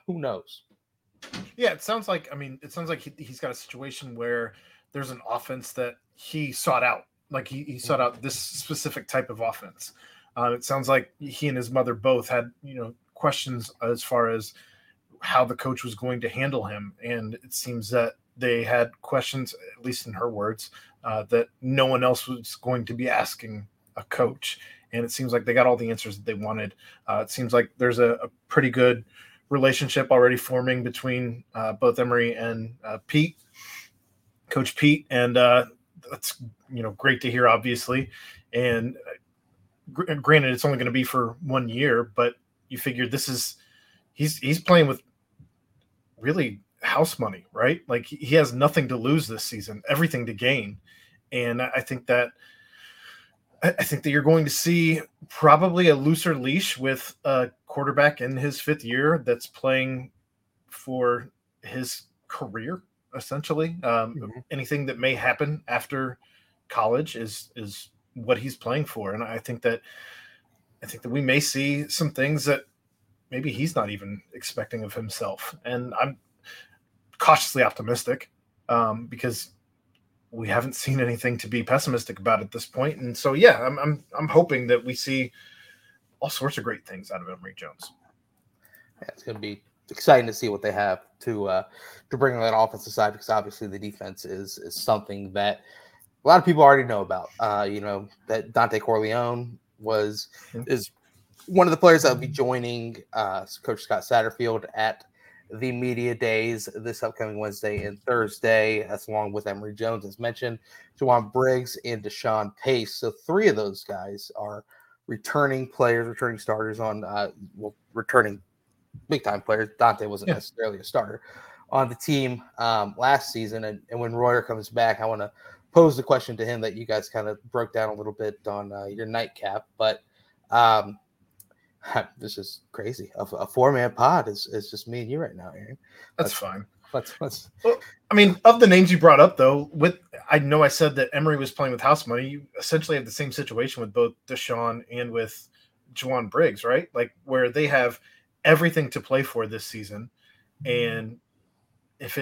who knows? Yeah, it sounds like he's got a situation where there's an offense that he sought out. Like he sought out this specific type of offense. It sounds like he and his mother both had, you know, questions as far as how the coach was going to handle him. And it seems that they had questions, at least in her words, that no one else was going to be asking a coach. And it seems like they got all the answers that they wanted. It seems like there's a pretty good relationship already forming between both Emory and Pete, Coach Pete. And that's, you know, great to hear, obviously. And granted, it's only going to be for 1 year, but you figure this is, he's playing with really house money, right? Like he has nothing to lose this season, everything to gain. And I think that you're going to see probably a looser leash with a quarterback in his fifth year that's playing for his career, essentially. Anything that may happen after college is what he's playing for. And I think that we may see some things that maybe he's not even expecting of himself. And I'm cautiously optimistic because we haven't seen anything to be pessimistic about at this point. And so, yeah, I'm hoping that we see all sorts of great things out of Emory Jones. Yeah, it's going to be exciting to see what they have to bring on that offensive side, because obviously the defense is something that a lot of people already know about. You know, that Dontay Corleone is one of the players that will be joining Coach Scott Satterfield at the Media Days this upcoming Wednesday and Thursday. That's along with Emory Jones, as mentioned, Juwan Briggs and Deshaun Pace. So three of those guys are returning players, returning starters on returning big-time players. Dontay wasn't necessarily a starter on the team last season. And when Royer comes back, I want to pose the question to him that you guys kind of broke down a little bit on your nightcap. But this is crazy. A four-man pod is just me and you right now, Aaron. That's fine. Well, I mean, of the names you brought up, though, I know I said that Emory was playing with house money. You essentially have the same situation with both Deshaun and with Juwan Briggs, right? Like, where they have everything to play for this season, and if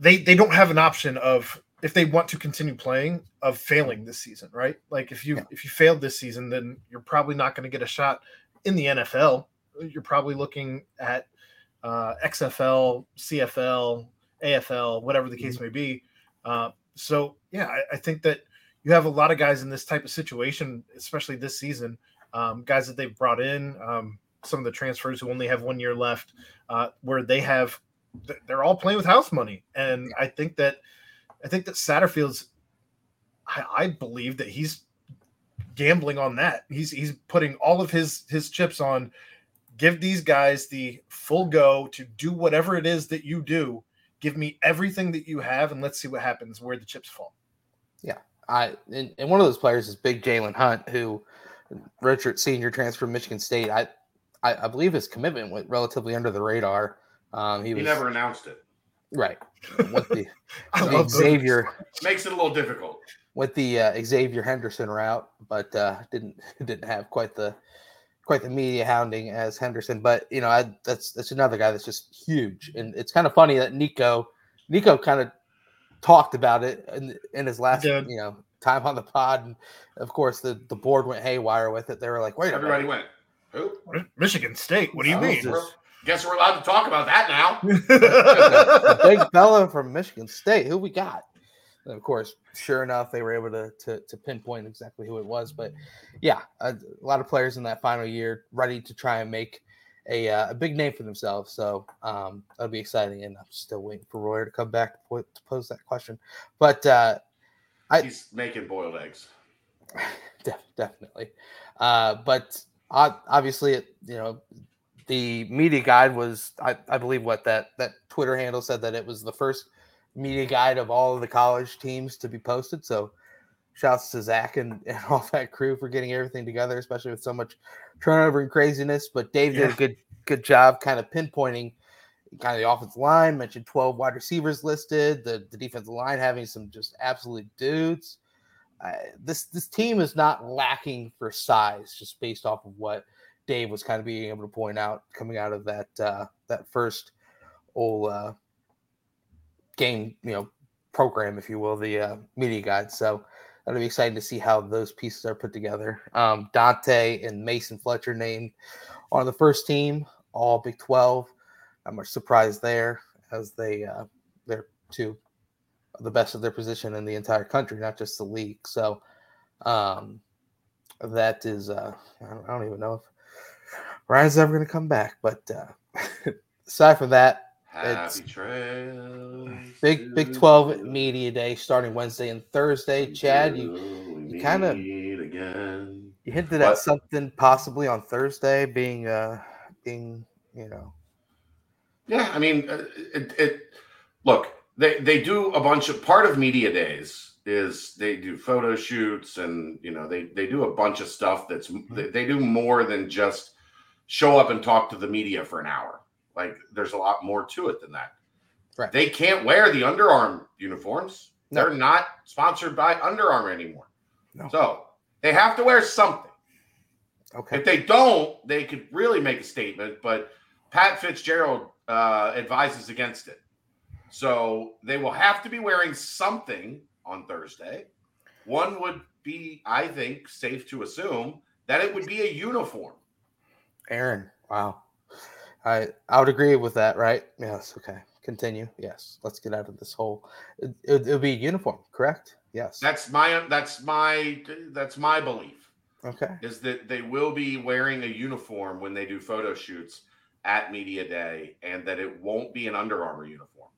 they don't have an option of, if they want to continue playing, of failing this season, right? Like if you failed this season, then you're probably not going to get a shot in the NFL. You're probably looking at XFL, CFL, AFL, whatever the case may be. So yeah, I think that you have a lot of guys in this type of situation, especially this season, guys that they've brought in, some of the transfers who only have 1 year left, where they're all playing with house money. And I think that Satterfield's, I believe that he's gambling on that. He's putting all of his chips on, give these guys the full go to do whatever it is that you do. Give me everything that you have, and let's see what happens, where the chips fall. Yeah. And one of those players is big Jalen Hunt, who Richard Senior transferred from Michigan State. I believe his commitment went relatively under the radar. He never announced it. Right. With the makes it a little difficult with the Xzavier Henderson route, but didn't have quite the media hounding as Henderson. But you know, that's another guy that's just huge, and it's kind of funny that Nico kind of talked about it in his last time on the pod, and of course the board went haywire with it. They were like, "Wait, everybody went who? Michigan State? What do you mean?" Guess we're allowed to talk about that now. The big fella from Michigan State, who we got. And of course, sure enough, they were able to pinpoint exactly who it was. But yeah, a lot of players in that final year ready to try and make a big name for themselves. So that'll be exciting. And I'm still waiting for Royer to come back to pose that question. But he's making boiled eggs. Definitely. But obviously, the media guide was, I believe what that Twitter handle said, that it was the first media guide of all of the college teams to be posted. So shouts to Zach and all that crew for getting everything together, especially with so much turnover and craziness. But Dave did a good job kind of pinpointing kind of the offensive line, mentioned 12 wide receivers listed, the defensive line having some just absolute dudes. This team is not lacking for size, just based off of what Dave was kind of being able to point out coming out of that first game, program, if you will, the media guide. So that'll be exciting to see how those pieces are put together. Dontay and Mason Fletcher named on the first team, all Big 12. Not much surprise there, as they're two of the best of their position in the entire country, not just the league. So that is, I don't even know if Ryan's ever going to come back. But aside from that, it's Big 12 Media Day starting Wednesday and Thursday. Chad, you kind of hinted at something possibly on Thursday being Yeah, I mean, look, they do a bunch of, part of Media Days is they do photo shoots and, they do a bunch of stuff that's, they do more than just show up and talk to the media for an hour. Like, there's a lot more to it than that. Right. They can't wear the Under Armour uniforms. No. They're not sponsored by Under Armour anymore. No. So they have to wear something. Okay. If they don't, they could really make a statement, but Pat Fitzgerald advises against it. So they will have to be wearing something on Thursday. One would be, I think, safe to assume that it would be a uniform. Aaron, wow. I would agree with that, right? Yes. Okay. Continue. Yes. Let's get out of this hole. It would be a uniform, correct? Yes. That's my belief. Okay. Is that they will be wearing a uniform when they do photo shoots at Media Day, and that it won't be an Under Armour uniform.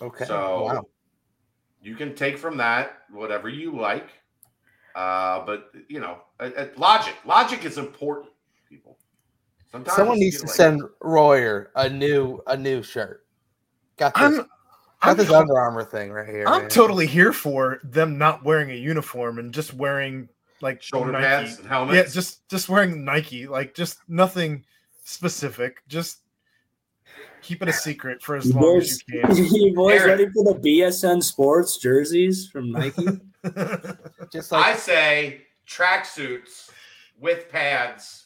Okay. So you can take from that whatever you like. But logic is important, people. Sometimes someone needs to send Royer a new shirt. Got this Under Armour thing right here. I'm totally here for them not wearing a uniform and just wearing like shoulder pads and helmets. Yeah, just wearing Nike, like just nothing specific. Just keep it a secret for as long as you can. You boys ready for the BSN Sports jerseys from Nike? Just like I say, tracksuits with pads.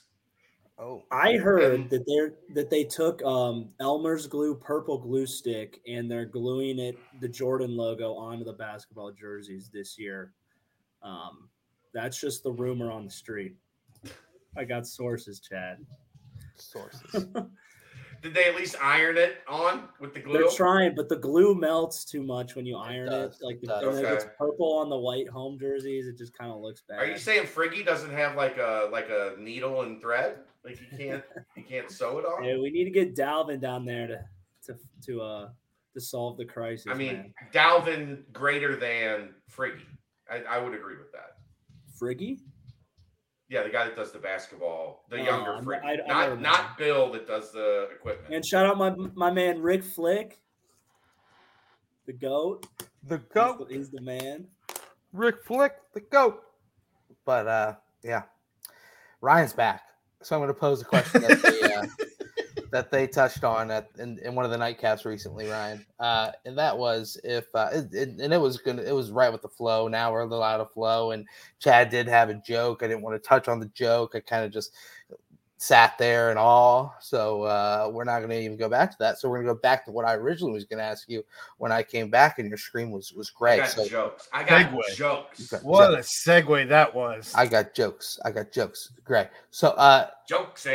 Oh, I heard that they took Elmer's glue, purple glue stick, and they're gluing the Jordan logo onto the basketball jerseys this year. That's just the rumor on the street. I got sources, Chad. Sources. Did they at least iron it on with the glue? They're trying, but the glue melts too much when you iron it. Like if it's purple on the white home jerseys, it just kind of looks bad. Are you saying Friggy doesn't have like a needle and thread? Like you can't sew it on? Yeah, we need to get Dalvin down there to solve the crisis. I mean, man. Dalvin greater than Friggy. I would agree with that. Friggy? Yeah, the guy that does the basketball, the younger Friggy. Not Bill that does the equipment. And shout out my man Rick Flick, the GOAT. The GOAT. He's the man. Rick Flick, the GOAT. But, yeah, Ryan's back. So I'm going to pose a question that they touched on in one of the nightcaps recently, Ryan, and that was it was right with the flow. Now we're a little out of flow, and Chad did have a joke. I didn't want to touch on the joke. I kind of just sat there in awe. So we're not going to even go back to that. So we're going to go back to what I originally was going to ask you when I came back, and your scream was great. I got jokes. What jokes. A segue that was. I got jokes. Great. So jokes.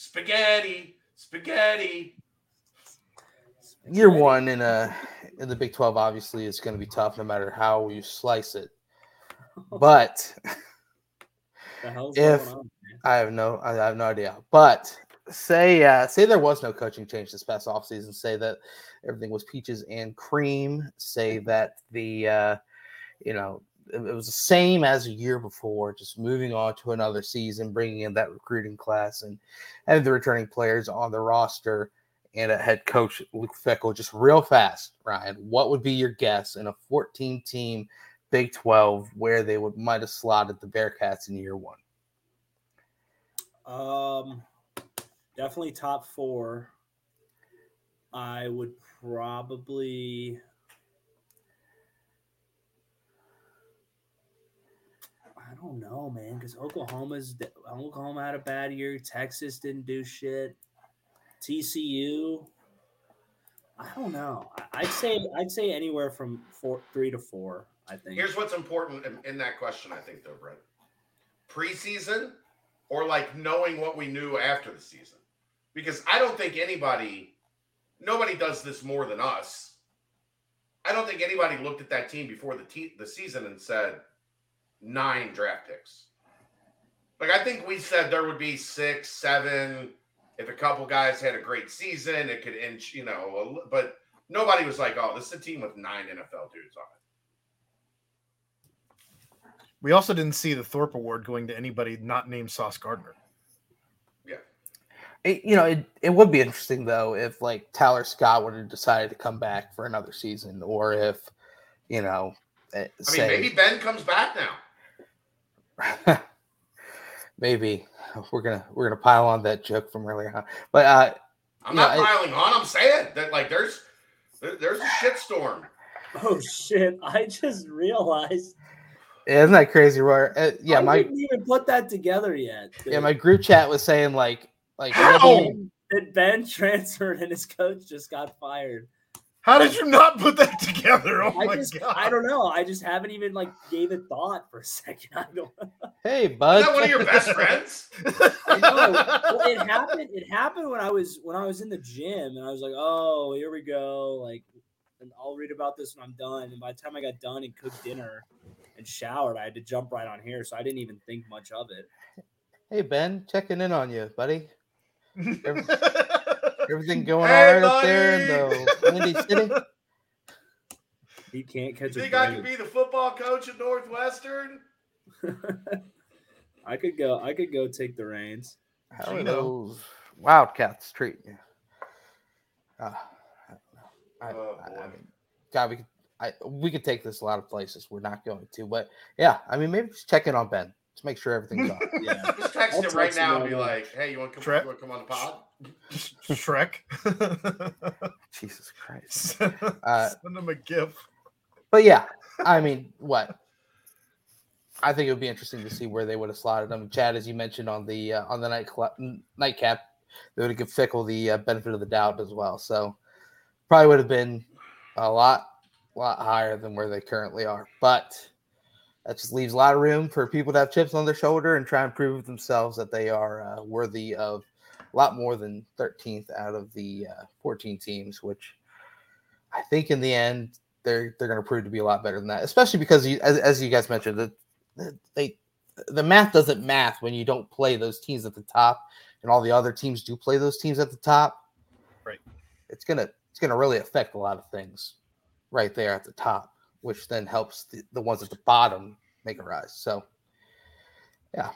Spaghetti. Year one in the Big 12 obviously is going to be tough no matter how you slice it. But I have no idea. But say there was no coaching change this past offseason. Say that everything was peaches and cream. Say that the it was the same as a year before, just moving on to another season, bringing in that recruiting class and having the returning players on the roster and a head coach, Luke Fickell. Just real fast, Ryan, what would be your guess in a 14-team Big 12 where they would might have slotted the Bearcats in year one? Definitely top four. I would probably – I don't know, man, because Oklahoma had a bad year. Texas didn't do shit. TCU, I don't know. I'd say anywhere from three to four, I think. Here's what's important in that question, I think, though, Brent. Preseason or, like, knowing what we knew after the season? Because I don't think nobody does this more than us. I don't think anybody looked at that team before the season and said 9 draft picks. Like, I think we said there would be 6, 7 if a couple guys had a great season, it could inch, you know, but nobody was like, oh, this is a team with 9 NFL dudes on it. We also didn't see the Thorpe Award going to anybody not named Sauce Gardner. Yeah. It would be interesting, though, if, like, Tyler Scott would have decided to come back for another season, or if, you know, maybe Ben comes back now. Maybe we're gonna pile on that joke from earlier on, but I'm not piling on. I'm saying that, like, there's a shitstorm. Oh shit! I just realized. Isn't that crazy, Royer? Yeah, I didn't even put that together yet. Dude. Yeah, my group chat was saying like how did Ben transferred and his coach just got fired? How did you not put that together? Oh my God. I don't know. I just haven't even gave it thought for a second. I don't know. Hey, bud. Is that one of your best friends? I know. Well, it happened when I was in the gym and I was like, oh, here we go. Like, and I'll read about this when I'm done. And by the time I got done and cooked dinner and showered, I had to jump right on here. So I didn't even think much of it. Hey, Ben, checking in on you, buddy. Everything going all right, buddy. Up there in the Windy City? He can't catch a break. You think I could be the football coach at Northwestern? I could go take the reins. How are those Wildcats treating you? We could take this a lot of places. We're not going to. But, yeah, I mean, maybe just check in on Ben. Just make sure everything's on. Yeah. Just text him right now and be like, hey, you want to come on the pod? Shrek. Jesus Christ. Send him a GIF. But yeah, I mean, what? I think it would be interesting to see where they would have slotted them. Chad, as you mentioned on the nightcap, they would have given Fickell the benefit of the doubt as well. So probably would have been a lot higher than where they currently are. But that just leaves a lot of room for people to have chips on their shoulder and try and prove themselves that they are worthy of a lot more than 13th out of the 14 teams, which I think in the end they're going to prove to be a lot better than that, especially because, as you guys mentioned, the math doesn't math when you don't play those teams at the top and all the other teams do play those teams at the top. Right. It's going to really affect a lot of things right there at the top, which then helps the ones at the bottom make a rise. So, yeah.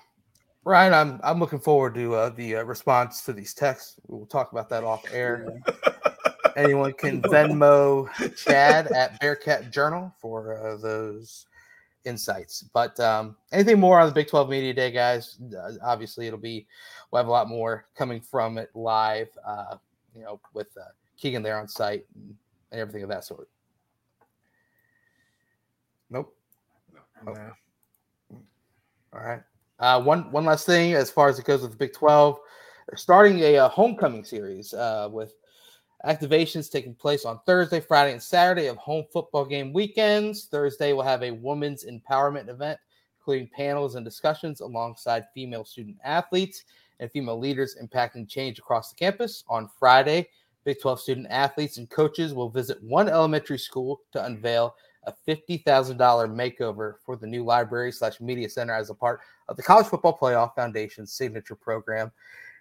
Ryan, I'm looking forward to the response to these texts. We'll talk about that off air. Anyone can Venmo Chad at Bearcat Journal for those insights. But anything more on the Big 12 Media Day, guys? Obviously, we'll have a lot more coming from it live. With Keegan there on site and everything of that sort. Nope. No. Okay. All right. One last thing as far as it goes with the Big 12. They're starting a homecoming series with activations taking place on Thursday, Friday, and Saturday of home football game weekends. Thursday, we'll have a women's empowerment event, including panels and discussions alongside female student athletes and female leaders impacting change across the campus. On Friday, Big 12 student athletes and coaches will visit one elementary school to unveil a $50,000 makeover for the new library/media center as a part of the College Football Playoff Foundation's signature program,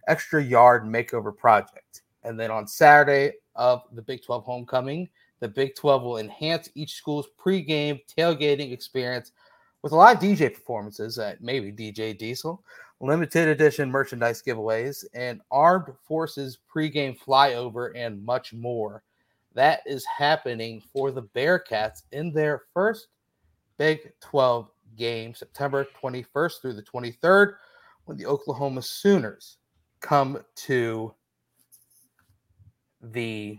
Extra Yard Makeover Project. And then on Saturday of the Big 12 Homecoming, the Big 12 will enhance each school's pregame tailgating experience with live DJ performances at maybe DJ Diesel, limited edition merchandise giveaways, and Armed Forces pregame flyover, and much more. That is happening for the Bearcats in their first Big 12 game, September 21st through the 23rd, when the Oklahoma Sooners come to Nippert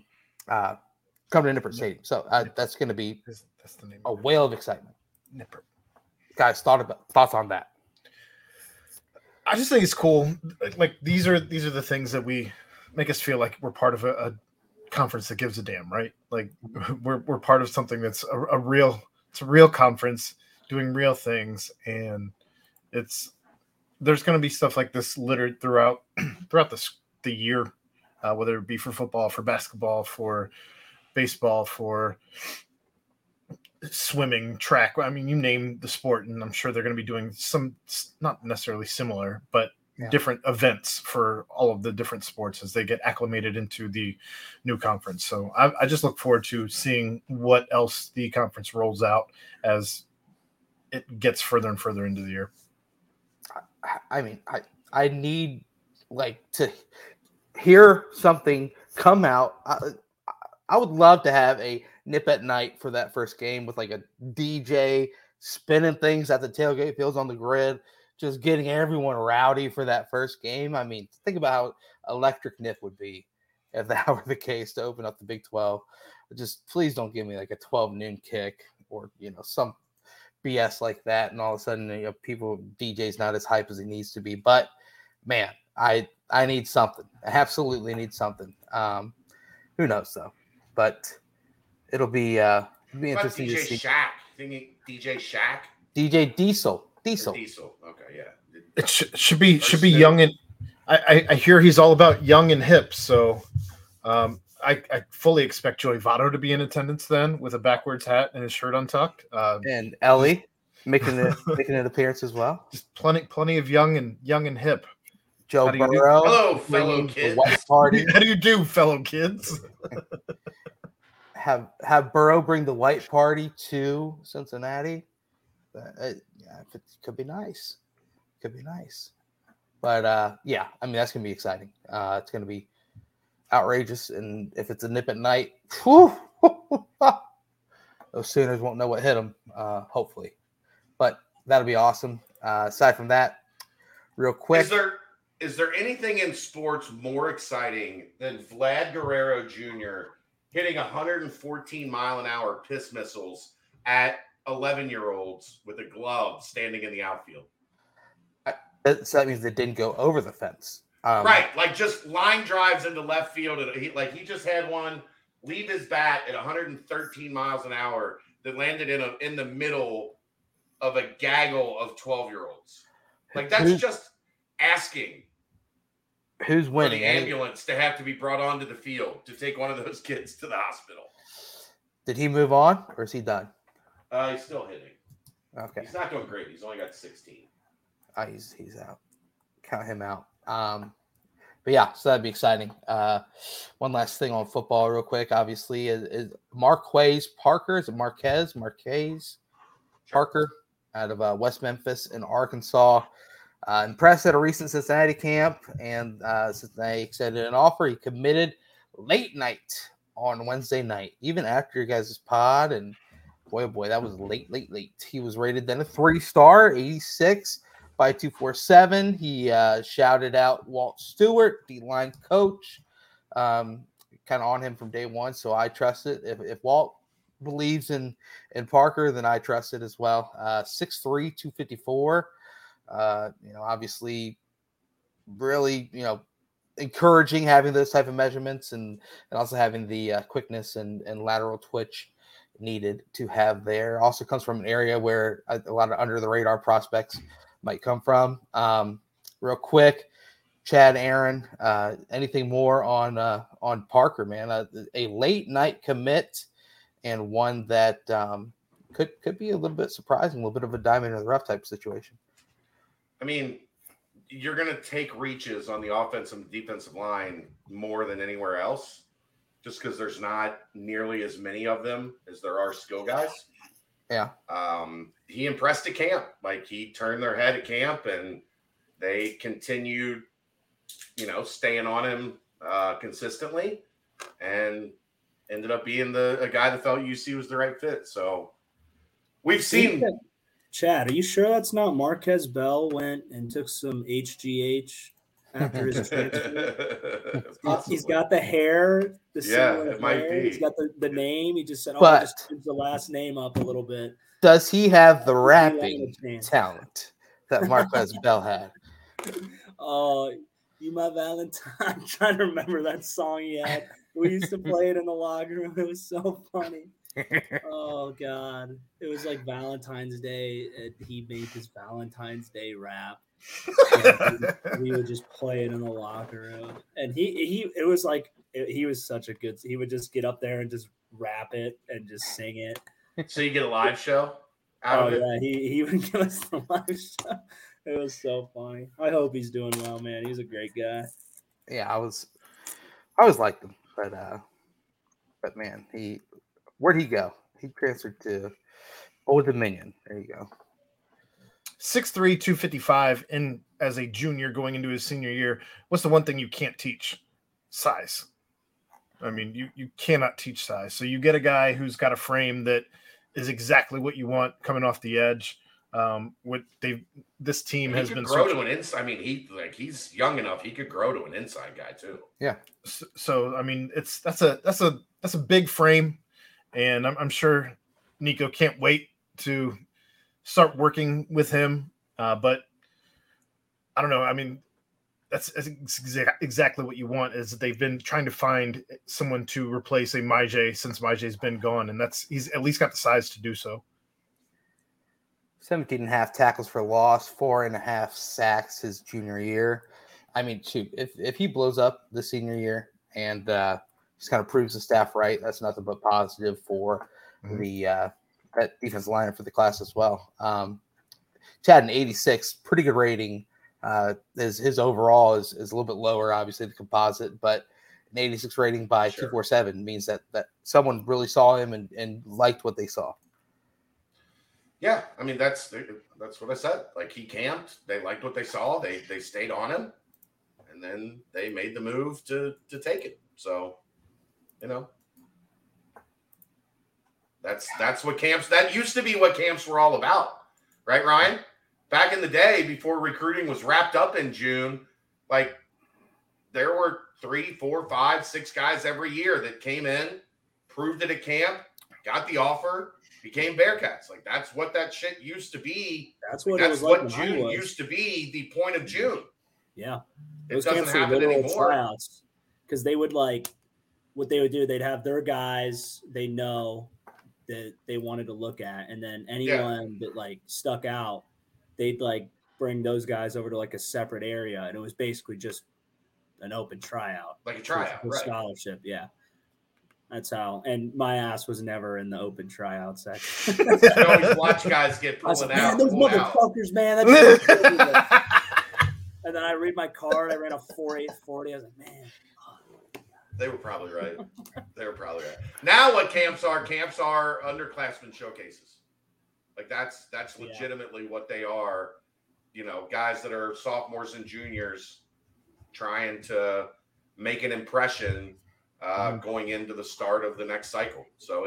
Stadium. So that's going to be a whale of excitement. Nippert. Guys, thoughts on that? I just think it's cool. Like these are the things that we make us feel like we're part of a conference that gives a damn, right? Like we're part of something that's a real conference doing real things, and there's going to be stuff like this littered throughout the year, whether it be for football, for basketball, for baseball, for swimming, track. I mean, you name the sport, and I'm sure they're going to be doing some, not necessarily similar, but different events for all of the different sports as they get acclimated into the new conference. So I just look forward to seeing what else the conference rolls out as it gets further and further into the year. I mean, I need to hear something come out. I would love to have a Nip at Night for that first game with a DJ spinning things at the tailgate, fields on the grid, just getting everyone rowdy for that first game. I mean, think about how electric Nip would be if that were the case to open up the Big 12. Just please don't give me a 12 noon kick or, some BS like that. And all of a sudden, DJ's not as hype as he needs to be, but man, I need something. I absolutely need something. Who knows though, but it'll be interesting to see. DJ Shaq. DJ Diesel. Diesel. Okay, yeah. It should be young, and I hear he's all about young and hip. So I fully expect Joey Votto to be in attendance then with a backwards hat and his shirt untucked. And Ellie making an appearance as well. Just plenty of young and hip. Joe Burrow. Hello, fellow kids. How do you do, fellow kids? Have Burrow bring the white party to Cincinnati. It could be nice. But, I mean, that's going to be exciting. It's going to be outrageous. And if it's a Nip at Night, whew, those Sooners won't know what hit them, hopefully. But that'll be awesome. Aside from that, real quick. Is there anything in sports more exciting than Vlad Guerrero Jr. hitting 114-mile-an-hour piss missiles at 11-year-olds with a glove standing in the outfield? So that means it didn't go over the fence. Right, just line drives into left field. And he just had one leave his bat at 113 miles an hour that landed in the middle of a gaggle of 12-year-olds. That's just asking. Who's winning? For the ambulance to have to be brought onto the field to take one of those kids to the hospital. Did he move on, or is he done? He's still hitting. Okay. He's not doing great. He's only got 16. He's out. Count him out. But yeah, so that'd be exciting. One last thing on football, real quick. Obviously, is Marquez Parker? Is it Marquez Parker out of West Memphis in Arkansas? Impressed at a recent Cincinnati camp, and since they extended an offer, he committed late night on Wednesday night, even after your guys' pod. And boy, that was late. He was rated then a 3-star, 86 by 247. He shouted out Walt Stewart, D-line coach, kind of on him from day one. So I trust it. If Walt believes in Parker, then I trust it as well. 6'3", 254. Obviously really, encouraging having those type of measurements and also having the quickness and lateral twitch needed to have there. Also comes from an area where a lot of under the radar prospects might come from. Real quick, Chad, Aaron, anything more on Parker, man? A late night commit and one that could be a little bit surprising, a little bit of a diamond in the rough type situation. I mean, you're going to take reaches on the offensive and defensive line more than anywhere else just because there's not nearly as many of them as there are skill guys. Yeah. He impressed at camp. Like, he turned their head at camp, and they continued, you know, staying on him consistently, and ended up being a guy that felt UC was the right fit. So we've seen. Chad, are you sure that's not Marquez Bell went and took some HGH after his transfer? He's got the hair. Might be. He's got the name. He just said, I'll just change the last name up a little bit. Does he have the rapping talent that Marquez Bell had? Oh, you my Valentine. I'm trying to remember that song he had. We used to play it in the locker room. It was so funny. Oh, God. It was like Valentine's Day. He made this Valentine's Day rap. We would just play it in the locker room. And he was such a good – he would just get up there and just rap it and just sing it. So you get a live show? He would give us the live show. It was so funny. I hope he's doing well, man. He's a great guy. Yeah, I always liked him. But man, where'd he go? He transferred to Old Dominion. There you go. 6'3", 255, and as a junior going into his senior year, what's the one thing you can't teach? Size. I mean, you cannot teach size. So you get a guy who's got a frame that is exactly what you want coming off the edge. This team has been grow to an inside. I mean, he's young enough. He could grow to an inside guy too. Yeah. So I mean, that's a big frame, and I'm sure Nico can't wait to start working with him. But I don't know. I mean, that's exactly what you want. Is that they've been trying to find someone to replace a Maje since Maje's been gone, and he's at least got the size to do so. 17.5 tackles for loss, 4.5 sacks his junior year. I mean, shoot, if he blows up the senior year and just kind of proves the staff right, that's nothing but positive for that defensive lineup for the class as well. Chad, an 86, pretty good rating. His overall is a little bit lower, obviously, the composite, but an 86 rating by 247 means that someone really saw him and liked what they saw. Yeah, I mean, that's what I said. Like, he camped. They liked what they saw. They stayed on him, and then they made the move to take it. So, you know, that's what camps – that used to be what camps were all about. Right, Ryan? Back in the day, before recruiting was wrapped up in June, like, there were 3, 4, 5, 6 guys every year that came in, proved it at camp, got the offer – became Bearcats. Like, that's what that shit used to be. That's what June used to be, the point of June. Yeah. Those camps were literal tryouts, because they would, like, what they would do, they'd have their guys they know that they wanted to look at, and then anyone that, like, stuck out, they'd, like, bring those guys over to, like, a separate area, and it was basically just an open tryout. Like a tryout, right. Scholarship, yeah. That's how, and my ass was never in the open tryout section. You always watch guys get pulled out. Those motherfuckers, man. That's and then I read my card. I ran a 4.840. I was like, man. Oh, they were probably right. Now what camps are underclassmen showcases. Like, that's legitimately what they are. You know, guys that are sophomores and juniors trying to make an impression going into the start of the next cycle. So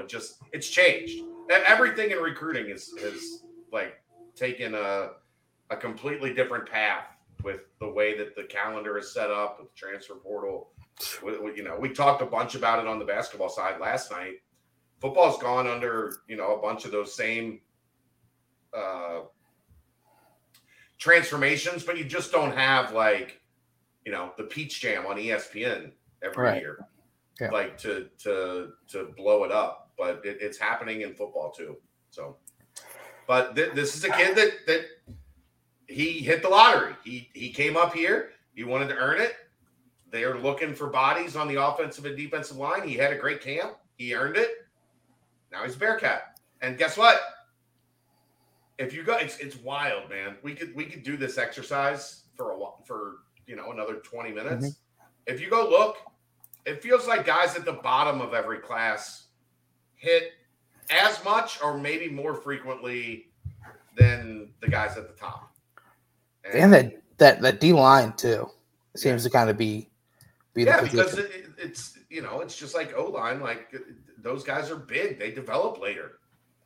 it's changed. And everything in recruiting is like taken a completely different path with the way that the calendar is set up with the transfer portal. You know, we talked a bunch about it on the basketball side last night. Football's gone under, you know, a bunch of those same transformations, but you just don't have, like, you know, the Peach Jam on ESPN every year. Yeah. Like to blow it up, but it's happening in football too. So, but this is a kid that he hit the lottery. He came up here. He wanted to earn it. They're looking for bodies on the offensive and defensive line. He had a great camp. He earned it. Now he's a Bearcat. And guess what? If you go, it's wild, man. We could do this exercise for you know, another 20 minutes. Mm-hmm. If you go look. It feels like guys at the bottom of every class hit as much or maybe more frequently than the guys at the top. And that D line too seems to kind of be the position. Because it's it's just like O line, like those guys are big, they develop later,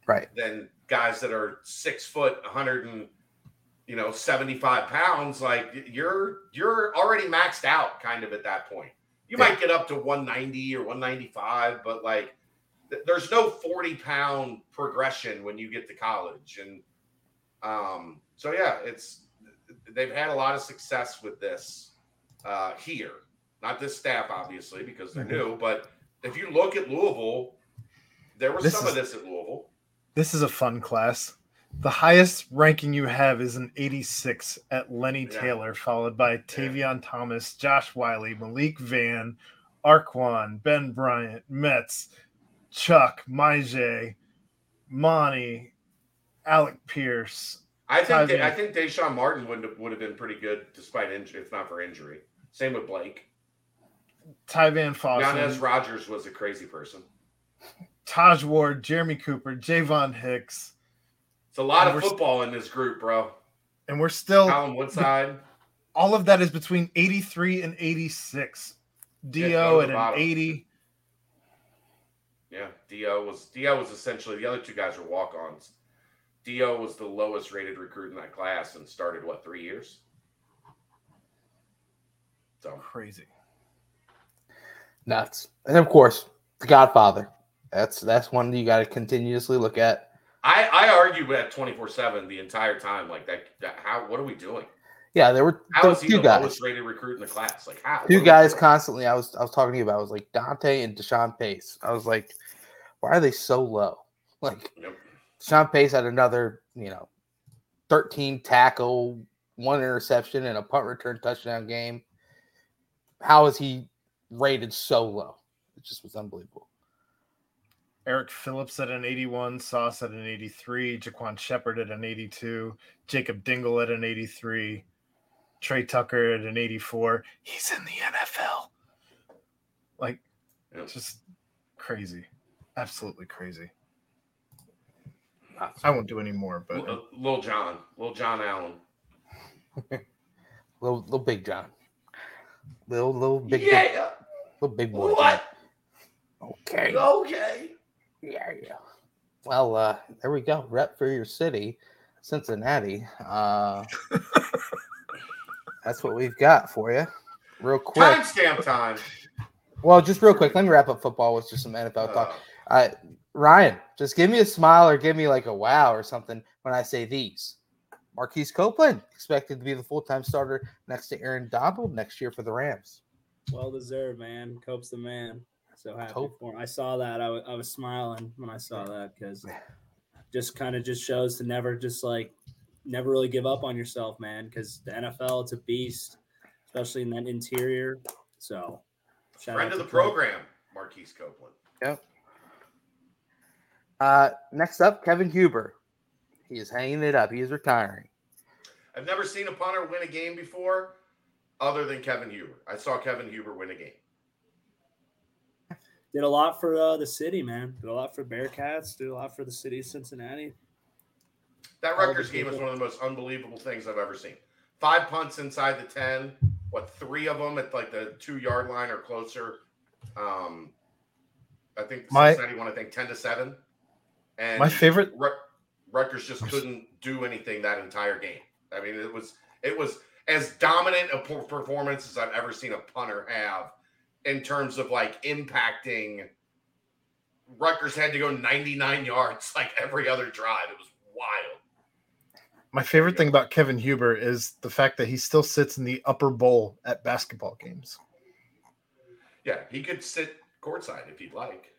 right? Than guys that are 6 foot, 175 pounds. Like you're already maxed out, kind of at that point. You might get up to 190 or 195, but like there's no 40 pound progression when you get to college. And they've had a lot of success with this here. Not this staff, obviously, because they're new. But if you look at Louisville, there was some of this at Louisville. This is a fun class. The highest ranking you have is an 86 at Lenny Taylor, followed by Tavion Thomas, Josh Wiley, Malik Van, Arquan, Ben Bryant, Metz, Chuck, Maijay, Monty, Alec Pierce. I think Deshaun Martin would have been pretty good despite injury, if not for injury. Same with Blake. Ty Van Fossen. Yanez Rogers was a crazy person. Taj Ward, Jeremy Cooper, Javon Hicks. It's a lot of football in this group, bro. And we're still on one side. All of that is between 83 and 86. Do at an 80. Yeah, Do was essentially the other two guys were walk-ons. Do was the lowest rated recruit in that class and started 3 years? So crazy. Nuts. And of course, the Godfather. That's one that you got to continuously look at. I argue that 24/7 the entire time. Like that how? What are we doing? Yeah, there were two guys. Lowest rated recruit in the class? Like how? Two guys constantly. I was talking to you about. I was like Dontay and Deshaun Pace. I was like, why are they so low? Like Deshaun Pace had another 13 tackle, 1 interception, and a punt return touchdown game. How is he rated so low? It just was unbelievable. Eric Phillips at an 81, Sauce at an 83, Jaquan Shepherd at an 82, Jacob Dingle at an 83, Trey Tucker at an 84. He's in the NFL. Like, just crazy. Absolutely crazy. I won't do any more, but... Lil John Allen. Lil Big John. Lil Big John. Yeah! Lil Big Boy. What? Okay. Okay. Yeah. Well, there we go. Rep for your city, Cincinnati. That's what we've got for you. Real quick. Timestamp time. Well, just real quick. Let me wrap up football with just some NFL talk. Ryan, just give me a smile or give me like a wow or something when I say these. Marquise Copeland expected to be the full-time starter next to Aaron Donald next year for the Rams. Well deserved, man. Cope's the man. So happy for him. I saw that. I was smiling when I saw that because just kind of just shows to never really give up on yourself, man, because the NFL, it's a beast, especially in that interior. So friend of the program, Marquise Copeland. Yep. Next up, Kevin Huber. He is hanging it up. He is retiring. I've never seen a punter win a game before other than Kevin Huber. I saw Kevin Huber win a game. Did a lot for the city, man. Did a lot for Bearcats. Did a lot for the city of Cincinnati. That Rutgers game is one of the most unbelievable things I've ever seen. 5 punts inside the 10. 3 of them at the 2-yard line or closer. I think Cincinnati won, 10-7. And my favorite. Rutgers just couldn't do anything that entire game. I mean, it was as dominant a performance as I've ever seen a punter have. In terms of impacting, Rutgers had to go 99 yards every other drive. It was wild. My favorite thing about Kevin Huber is the fact that he still sits in the upper bowl at basketball games. Yeah, he could sit courtside if he'd like.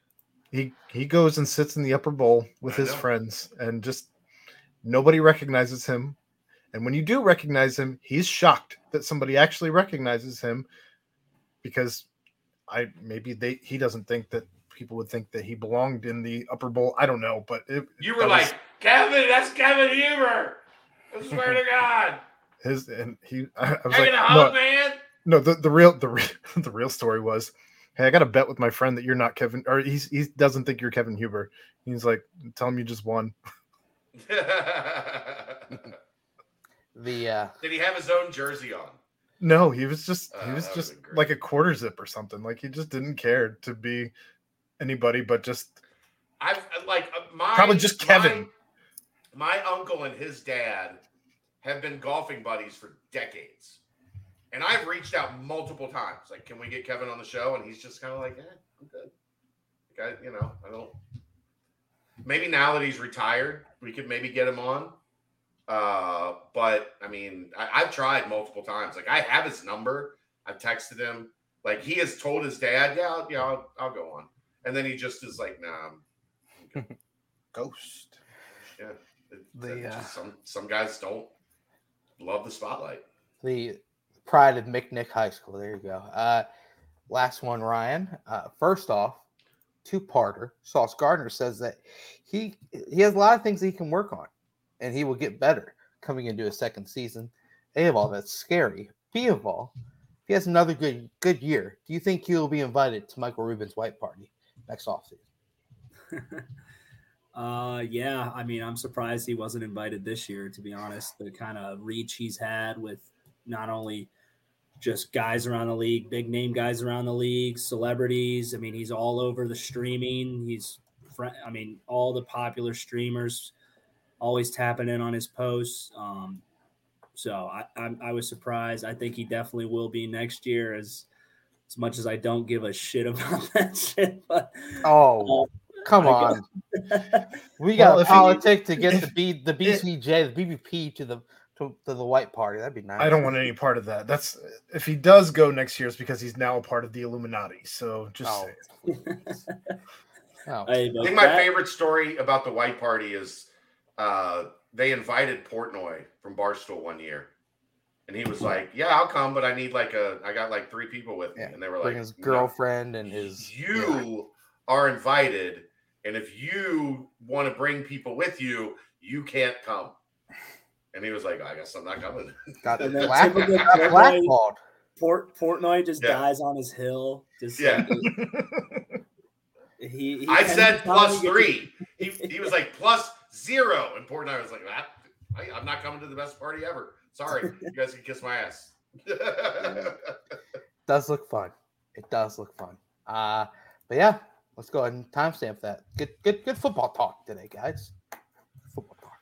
He goes and sits in the upper bowl with his friends, and just nobody recognizes him. And when you do recognize him, he's shocked that somebody actually recognizes him because. He doesn't think that people would think that he belonged in the upper bowl. I don't know, but Kevin, that's Kevin Huber. I swear to God. I was like, no, man. No, the real story was, hey, I got a bet with my friend that you're not Kevin, or he doesn't think you're Kevin Huber. He's like, tell him you just won. Did he have his own jersey on? No, he was just like a quarter zip or something. Like he just didn't care to be anybody, but just probably just Kevin. My uncle and his dad have been golfing buddies for decades. And I've reached out multiple times. Like, can we get Kevin on the show? And he's just kind of like, I'm good. Like, I don't. Maybe now that he's retired, we could maybe get him on. But, I mean, I've tried multiple times. Like, I have his number. I've texted him. Like, he has told his dad, I'll go on. And then he just is like, nah. I'm ghost. Yeah. Some guys don't love the spotlight. The pride of McNick High School. There you go. Last one, Ryan. First off, two-parter. Sauce Gardner says that he has a lot of things that he can work on, and he will get better coming into his second season. A of all, that's scary. B of all, if he has another good year, do you think he'll be invited to Michael Rubin's white party next offseason? Yeah, I mean, I'm surprised he wasn't invited this year, to be honest. The kind of reach he's had with not only just guys around the league, big name guys around the league, celebrities. I mean, he's all over the streaming. All the popular streamers always tapping in on his posts. So I was surprised. I think he definitely will be next year, as much as I don't give a shit about that shit. But, come on. We got politic to get the BCJ, the BBP to the white party. That'd be nice. I don't want any part of that. That's if he does go next year, it's because he's now a part of the Illuminati. So just say it. I think my favorite story about the white party is they invited Portnoy from Barstool one year. And he was like, yeah, I'll come, but I got like three people with me. Yeah. And they were like, his girlfriend and his. You are invited. And if you want to bring people with you, you can't come. And he was like, I guess I'm not coming. Blackballed. Portnoy just dies on his hill. I said plus three. He was like plus 0. And Portnoy was like, I'm not coming to the best party ever. Sorry. You guys can kiss my ass. It does look fun. But yeah. Let's go ahead and timestamp that. Good football talk today, guys. Football talk.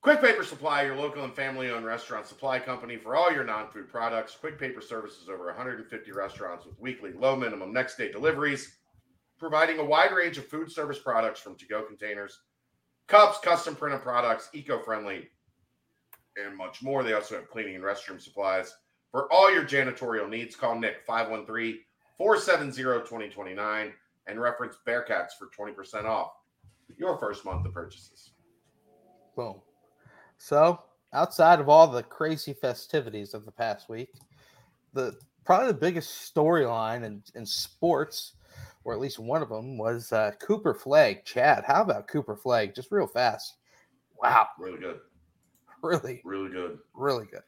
Quick Paper Supply, your local and family-owned restaurant supply company for all your non-food products. Quick Paper services over 150 restaurants with weekly low minimum next-day deliveries, providing a wide range of food service products from to-go containers, cups, custom printed products, eco-friendly, and much more. They also have cleaning and restroom supplies. For all your janitorial needs, call Nick 513-470-2029. And reference Bearcats for 20% off your first month of purchases. Boom. So, outside of all the crazy festivities of the past week, probably the biggest storyline in sports, or at least one of them, was Cooper Flagg. Chad, how about Cooper Flagg? Just real fast. Wow. Really good. Really good. Really good.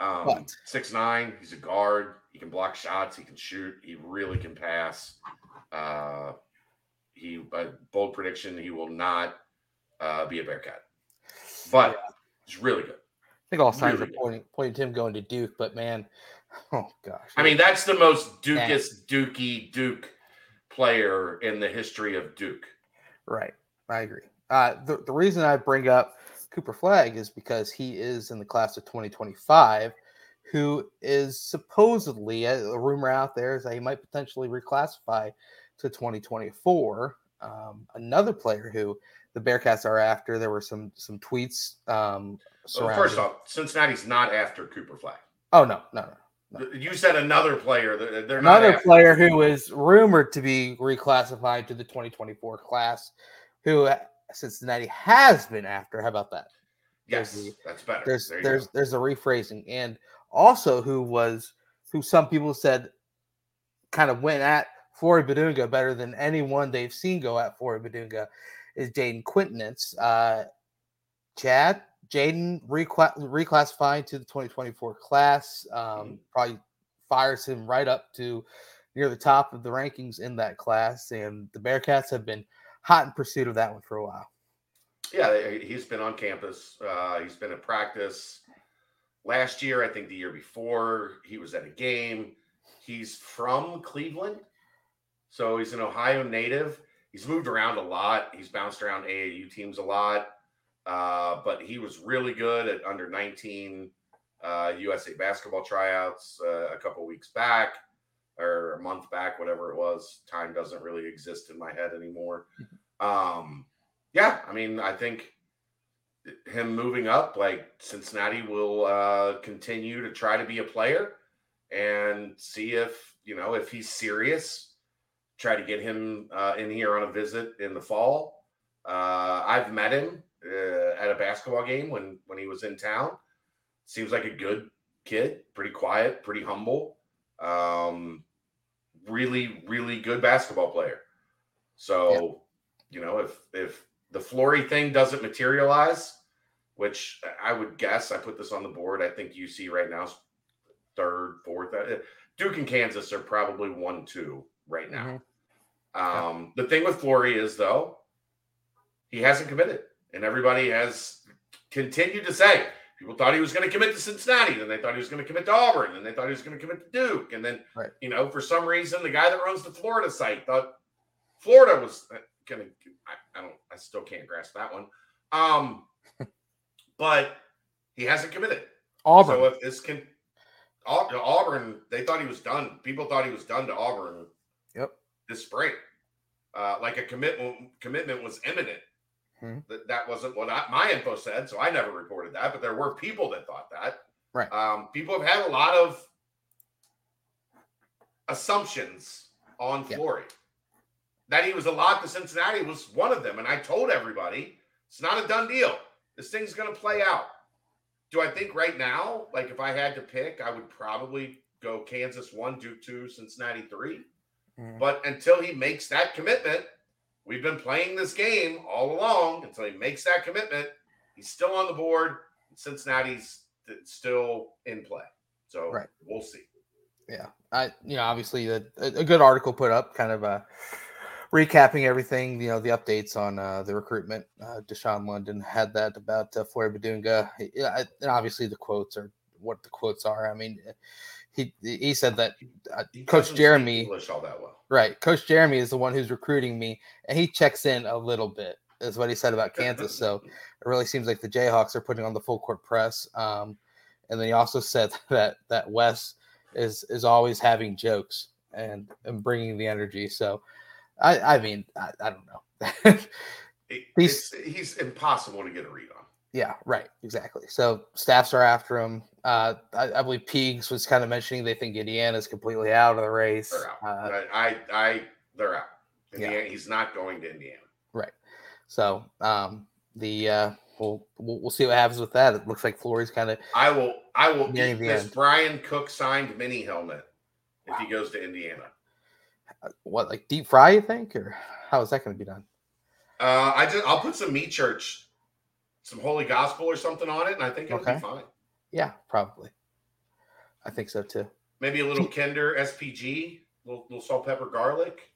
6'9", he's a guard. He can block shots. He can shoot. He really can pass. Bold prediction, he will not be a Bearcat. But it's really good. I think all signs are pointing to him going to Duke, but man, oh gosh. I mean, that's the most Duke player in the history of Duke. Right. I agree. The reason I bring up Cooper Flagg is because he is in the class of 2025, who is supposedly, a rumor out there is that he might potentially reclassify to 2024. Another player who the Bearcats are after, there were some tweets surrounding. Well, first off, Cincinnati's not after Cooper Flagg. Oh, no. You said another player. They're not another player who is rumored to be reclassified to the 2024 class, who Cincinnati has been after. How about that? Yes, that's better. There's a rephrasing. And also who some people said kind of went at Fleury Bidunga better than anyone they've seen go at Fleury Bidunga is Jayden Quinerly. Chad, Jayden reclassifying to the 2024 class probably fires him right up to near the top of the rankings in that class, and the Bearcats have been hot in pursuit of that one for a while. Yeah, he's been on campus. He's been at practice. Last year, I think the year before, he was at a game. He's from Cleveland, so he's an Ohio native. He's moved around a lot. He's bounced around AAU teams a lot, but he was really good at under 19 USA basketball tryouts a couple weeks back, or a month back, whatever it was. Time doesn't really exist in my head anymore. Yeah, I mean, I think him moving up, like, Cincinnati will continue to try to be a player and see if, you know, if he's serious, try to get him in here on a visit in the fall. I've met him at a basketball game when he was in town. Seems like a good kid, pretty quiet, pretty humble. Really, really good basketball player. So, yeah. You know, if the Fleury thing doesn't materialize, which I would guess, I put this on the board, I think UC right now is third, fourth. Duke and Kansas are probably 1-2 right now. Mm-hmm. The thing with Fleury is, though, he hasn't committed. And everybody has continued to say, people thought he was going to commit to Cincinnati. Then they thought he was going to commit to Auburn. Then they thought he was going to commit to Duke. And then, right. You know, for some reason, the guy that runs the Florida site thought Florida was going to – I still can't grasp that one. But he hasn't committed. Auburn. So if this can – Auburn, they thought he was done. People thought he was done to Auburn. Yep. This spring. Like a commitment was imminent. Mm-hmm. That wasn't what my info said, so I never reported that, but there were people that thought that. Right. People have had a lot of assumptions on Fleury. That he was a lot to Cincinnati was one of them, and I told everybody, it's not a done deal. This thing's going to play out. Do I think right now, like if I had to pick, I would probably go Kansas 1, Duke 2, Cincinnati 3. Mm-hmm. But until he makes that commitment, we've been playing this game all along until he makes that commitment. He's still on the board. And Cincinnati's still in play. So We'll see. Yeah. Obviously a good article put up kind of recapping everything, you know, the updates on the recruitment. Deshaun London had that about Fleury Bidunga. And obviously the quotes are what the quotes are. I mean, he said that Coach Jeremy English all that well. Right. Coach Jeremy is the one who's recruiting me, and he checks in a little bit, is what he said about Kansas. So it really seems like the Jayhawks are putting on the full court press. And then he also said that Wes is always having jokes and bringing the energy. So, I don't know. He's impossible to get a read on. Yeah, right. Exactly. So staffs are after him. I believe Peegs was kind of mentioning they think Indiana's completely out of the race. They're out. They're out. Indiana, yeah. He's not going to Indiana. Right. So we'll see what happens with that. It looks like Fleury's kind of. I will get this Brian Cook signed mini helmet if he goes to Indiana. What, like deep fry? You think, or how is that going to be done? I'll put some meat church. Some Holy Gospel or something on it, and I think it'll be fine. Yeah, probably. I think so, too. Maybe a little Kinder SPG, little salt, pepper, garlic.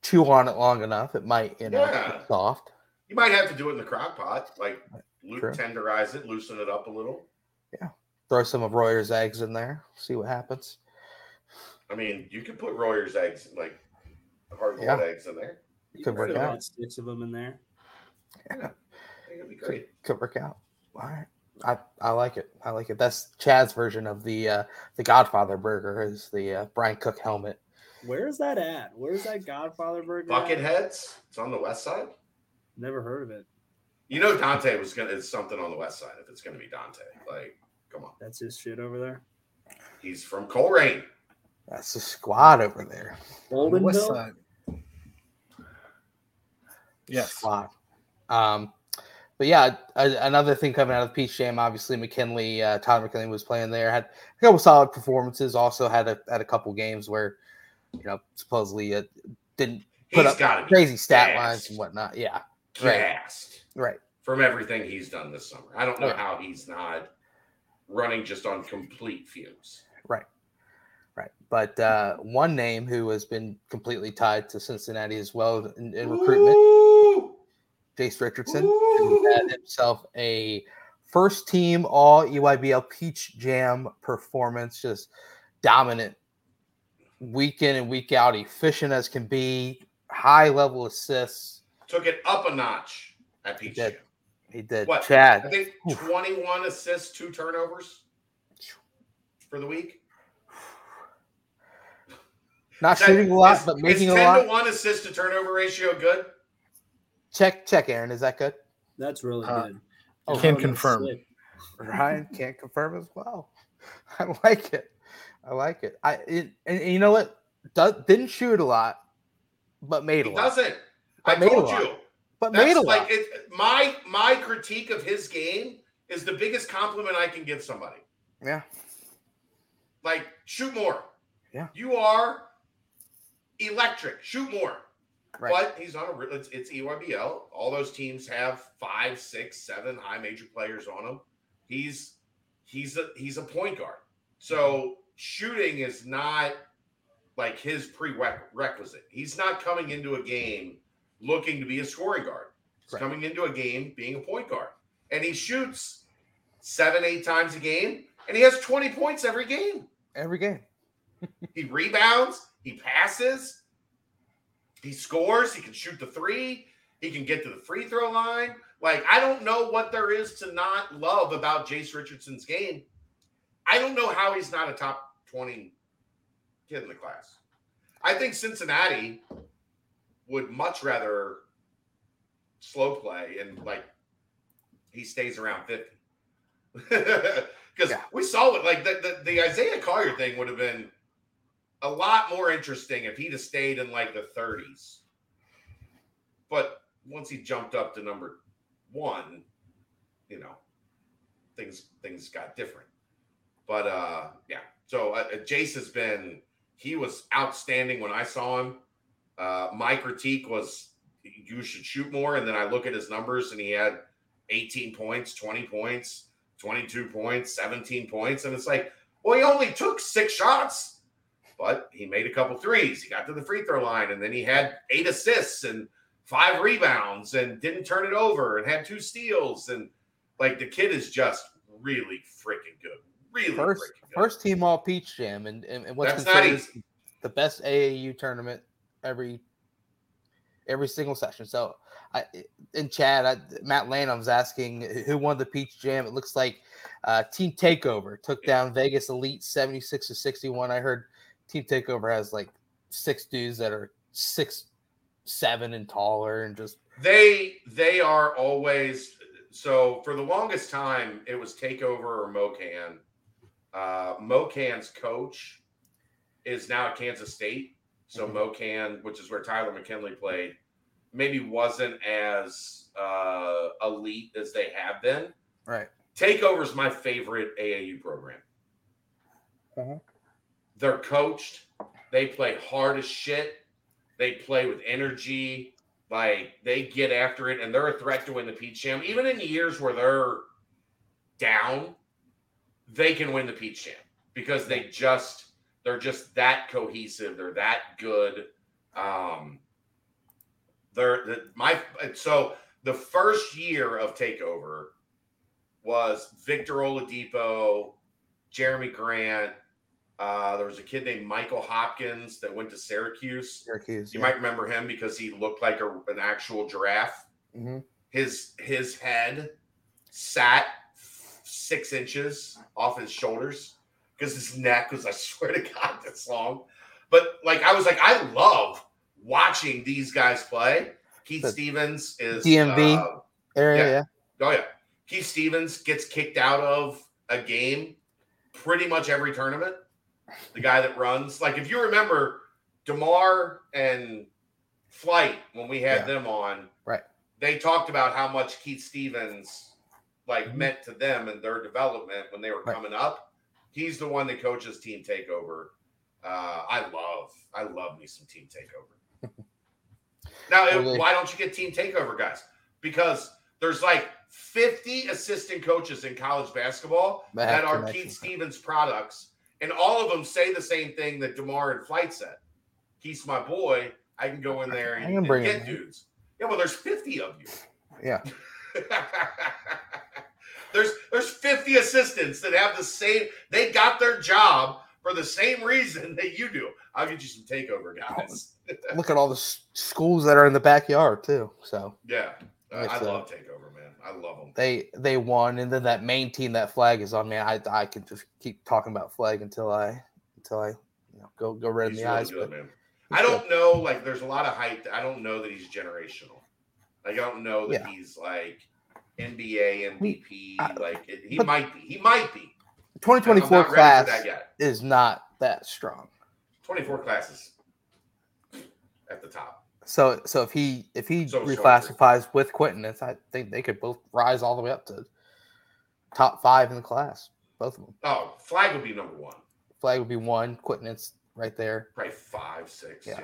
Chew on it long enough. It might, get soft. You might have to do it in the crock pot. Like, tenderize it, loosen it up a little. Yeah. Throw some of Royer's eggs in there. See what happens. I mean, you could put Royer's eggs, like, hard-boiled eggs in there. You could put about 6 of them in there. Yeah. It'll be great. Could work out. All right. I like it. I like it. That's Chad's version of the Godfather burger is the Brian Cook helmet. Where's that at? Where's that Godfather burger? Bucketheads. It's on the west side. Never heard of it. You know Dontay was gonna. It's something on the west side. If it's gonna be Dontay, like, come on. That's his shit over there. He's from Coleraine. That's the squad over there. Goldenville? West side. Yes. Squad. But yeah, another thing coming out of the Peach Jam, obviously Todd McKinley was playing there, had a couple solid performances, also had a couple games where, you know, supposedly didn't put up crazy stat lines and whatnot. Yeah. Right. From everything he's done this summer. I don't know how he's not running just on complete fumes. Right. Right. But one name who has been completely tied to Cincinnati as well in recruitment, Jace Richardson, who had himself a first-team all-EYBL Peach Jam performance, just dominant week in and week out, efficient as can be, high-level assists. Took it up a notch at Peach Jam. He did. What, Chad? I think 21 assists, 2 turnovers for the week. Not that, shooting a lot, but making a lot. Is 10-1 assist to turnover ratio good? Check, Aaron. Is that good? That's really good. I can confirm. Ryan can't confirm as well. I like it. And you know what? Didn't shoot a lot, but made a lot. He doesn't. I told you. But made a lot. Like my critique of his game is the biggest compliment I can give somebody. Yeah. Like, shoot more. Yeah. You are electric. Shoot more. Right. But he's on a – it's EYBL. All those teams have 5, 6, 7 high major players on him. He's a point guard. So shooting is not like his prerequisite. He's not coming into a game looking to be a scoring guard. He's coming into a game being a point guard. And he shoots 7, 8 times a game, and he has 20 points every game. Every game. He rebounds. He passes. He scores. He can shoot the three. He can get to the free throw line. Like, I don't know what there is to not love about Jace Richardson's game. I don't know how he's not a top 20 kid in the class. I think Cincinnati would much rather slow play and, like, he stays around 50. Because we saw it. Like, the Isaiah Collier thing would have been a lot more interesting if he'd have stayed in like the 30s. But once he jumped up to number 1, you know, things got different. But so Jace has been, he was outstanding when I saw him. My critique was you should shoot more. And then I look at his numbers and he had 18 points, 20 points, 22 points, 17 points. And it's like, well, he only took 6 shots. But he made a couple threes. He got to the free throw line, and then he had 8 assists and 5 rebounds and didn't turn it over and had 2 steals. And, like, the kid is just really freaking good. Really freaking good. First team all Peach Jam. And what's the best AAU tournament every single session. So, Matt Lanham's asking who won the Peach Jam. It looks like Team Takeover took down Vegas Elite 76-61. I heard Team Takeover has like 6 dudes that are 6'7" and taller, and just they are always. So for the longest time, it was Takeover or Mocan. Mocan's coach is now at Kansas State, so Mocan, which is where Tyler McKinley played, maybe wasn't as elite as they have been. Right. Takeover's my favorite AAU program. Uh-huh. They're coached. They play hard as shit. They play with energy. Like, they get after it, and they're a threat to win the Peach Jam. Even in years where they're down, they can win the Peach Jam because they're just that cohesive. They're that good. So the first year of Takeover was Victor Oladipo, Jeremy Grant. There was a kid named Michael Hopkins that went to Syracuse. You might remember him because he looked like an actual giraffe. Mm-hmm. His head sat 6 inches off his shoulders because his neck was, I swear to God, this long. But, like, I was like, I love watching these guys play. Keith Stevens is DMV area. Yeah. Oh, yeah. Keith Stevens gets kicked out of a game pretty much every tournament. The guy that runs, like, if you remember DeMar and Flight, when we had them on, right? They talked about how much Keith Stevens, like, meant to them and their development when they were coming up. He's the one that coaches Team Takeover. I love me some Team Takeover. Now, why don't you get Team Takeover guys? Because there's like 50 assistant coaches in college basketball that are Keith Stevens products. And all of them say the same thing that DeMar and Flight said. He's my boy. I can go in there and get dudes. Yeah, well, there's 50 of you. Yeah. There's 50 assistants that have the same. They got their job for the same reason that you do. I'll get you some takeover guys. Look at all the schools that are in the backyard too. So yeah, I love takeover, man. I love them. They won, and then that main team that Flagg is on. Man, I can just keep talking about Flagg until I go red in the eyes. Good, but I don't know. Like, there's a lot of hype. I don't know that he's generational. Like, I don't know that he's like NBA MVP. He might be. 2024 class is not that strong. 24 classes at the top. So if he reclassifies with Quentin, I think they could both rise all the way up to top 5 in the class. Both of them. Oh, Flagg would be number 1. Flagg would be 1. Quentin's right there. Probably 5, 6. Yeah.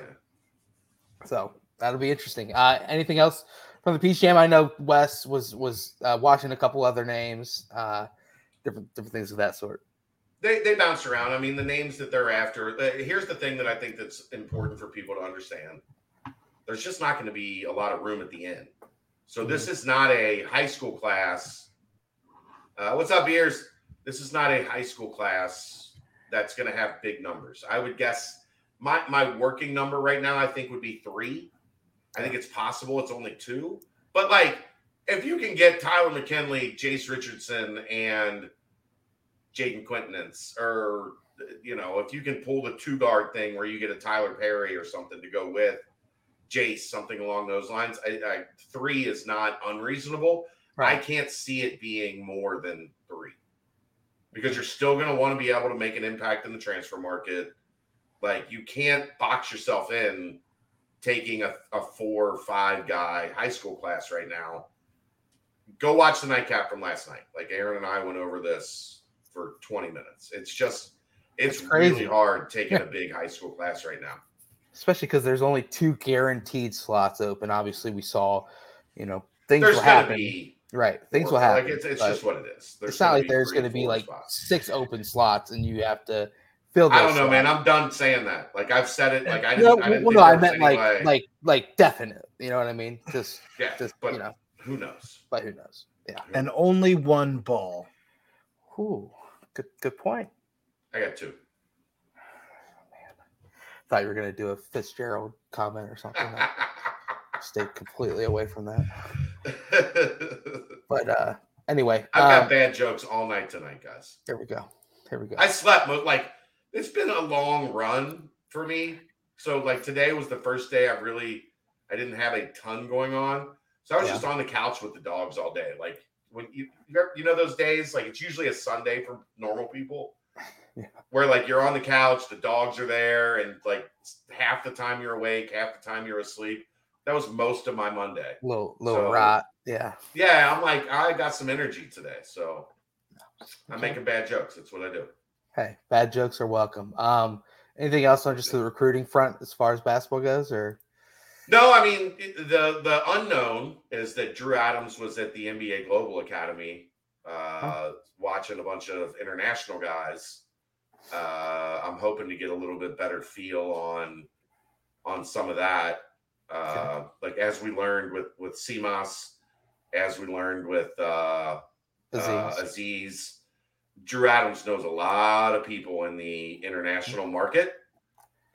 So that'll be interesting. Anything else from the Peach Jam? I know Wes was watching a couple other names, different things of that sort. They bounce around. I mean, the names that they're after. Here's the thing that I think that's important for people to understand. There's just not going to be a lot of room at the end. So this is not a high school class. What's up, Beers? This is not a high school class that's going to have big numbers. I would guess my working number right now, I think, would be 3. I think it's possible it's only 2. But, like, if you can get Tyler McKinley, Jace Richardson, and Jayden Quinerly, or, if you can pull the 2-guard thing where you get a Tyler Perry or something to go with Jace, something along those lines, 3 is not unreasonable. Right. I can't see it being more than 3 because you're still going to want to be able to make an impact in the transfer market. Like, you can't box yourself in taking a 4 or 5 guy high school class right now. Go watch the nightcap from last night. Like, Aaron and I went over this for 20 minutes. It's really hard taking a big high school class right now. Especially because there's only 2 guaranteed slots open. Obviously, we saw, things will happen. Right. Things will happen. Like, it's just what it is. It's not like there's going to be like 6 open slots and you have to fill those. I don't know, man. I'm done saying that. Like, I've said it. Like, I meant like definite. You know what I mean? Just who knows? But who knows? Yeah. And only 1 ball. Ooh, good point. I got 2. Oh, man. I thought you were going to do a Fitzgerald comment or something. I stayed completely away from that. But anyway. I've got bad jokes all night tonight, guys. Here we go. I slept, but it's been a long run for me. So, today was the first day I didn't have a ton going on. So I was just on the couch with the dogs all day. Like, when you know those days, like, it's usually a Sunday for normal people where you're on the couch, the dogs are there, and half the time you're awake, half the time you're asleep. That was most of my Monday. Little rot. Yeah. Yeah. I'm I got some energy today. So I'm making bad jokes. That's what I do. Hey, bad jokes are welcome. Anything else on just the recruiting front as far as basketball goes or? No, I mean, the unknown is that Drew Adams was at the NBA Global Academy watching a bunch of international guys. I'm hoping to get a little bit better feel on some of that. As we learned with Simas, as we learned with Aziz, Drew Adams knows a lot of people in the international market.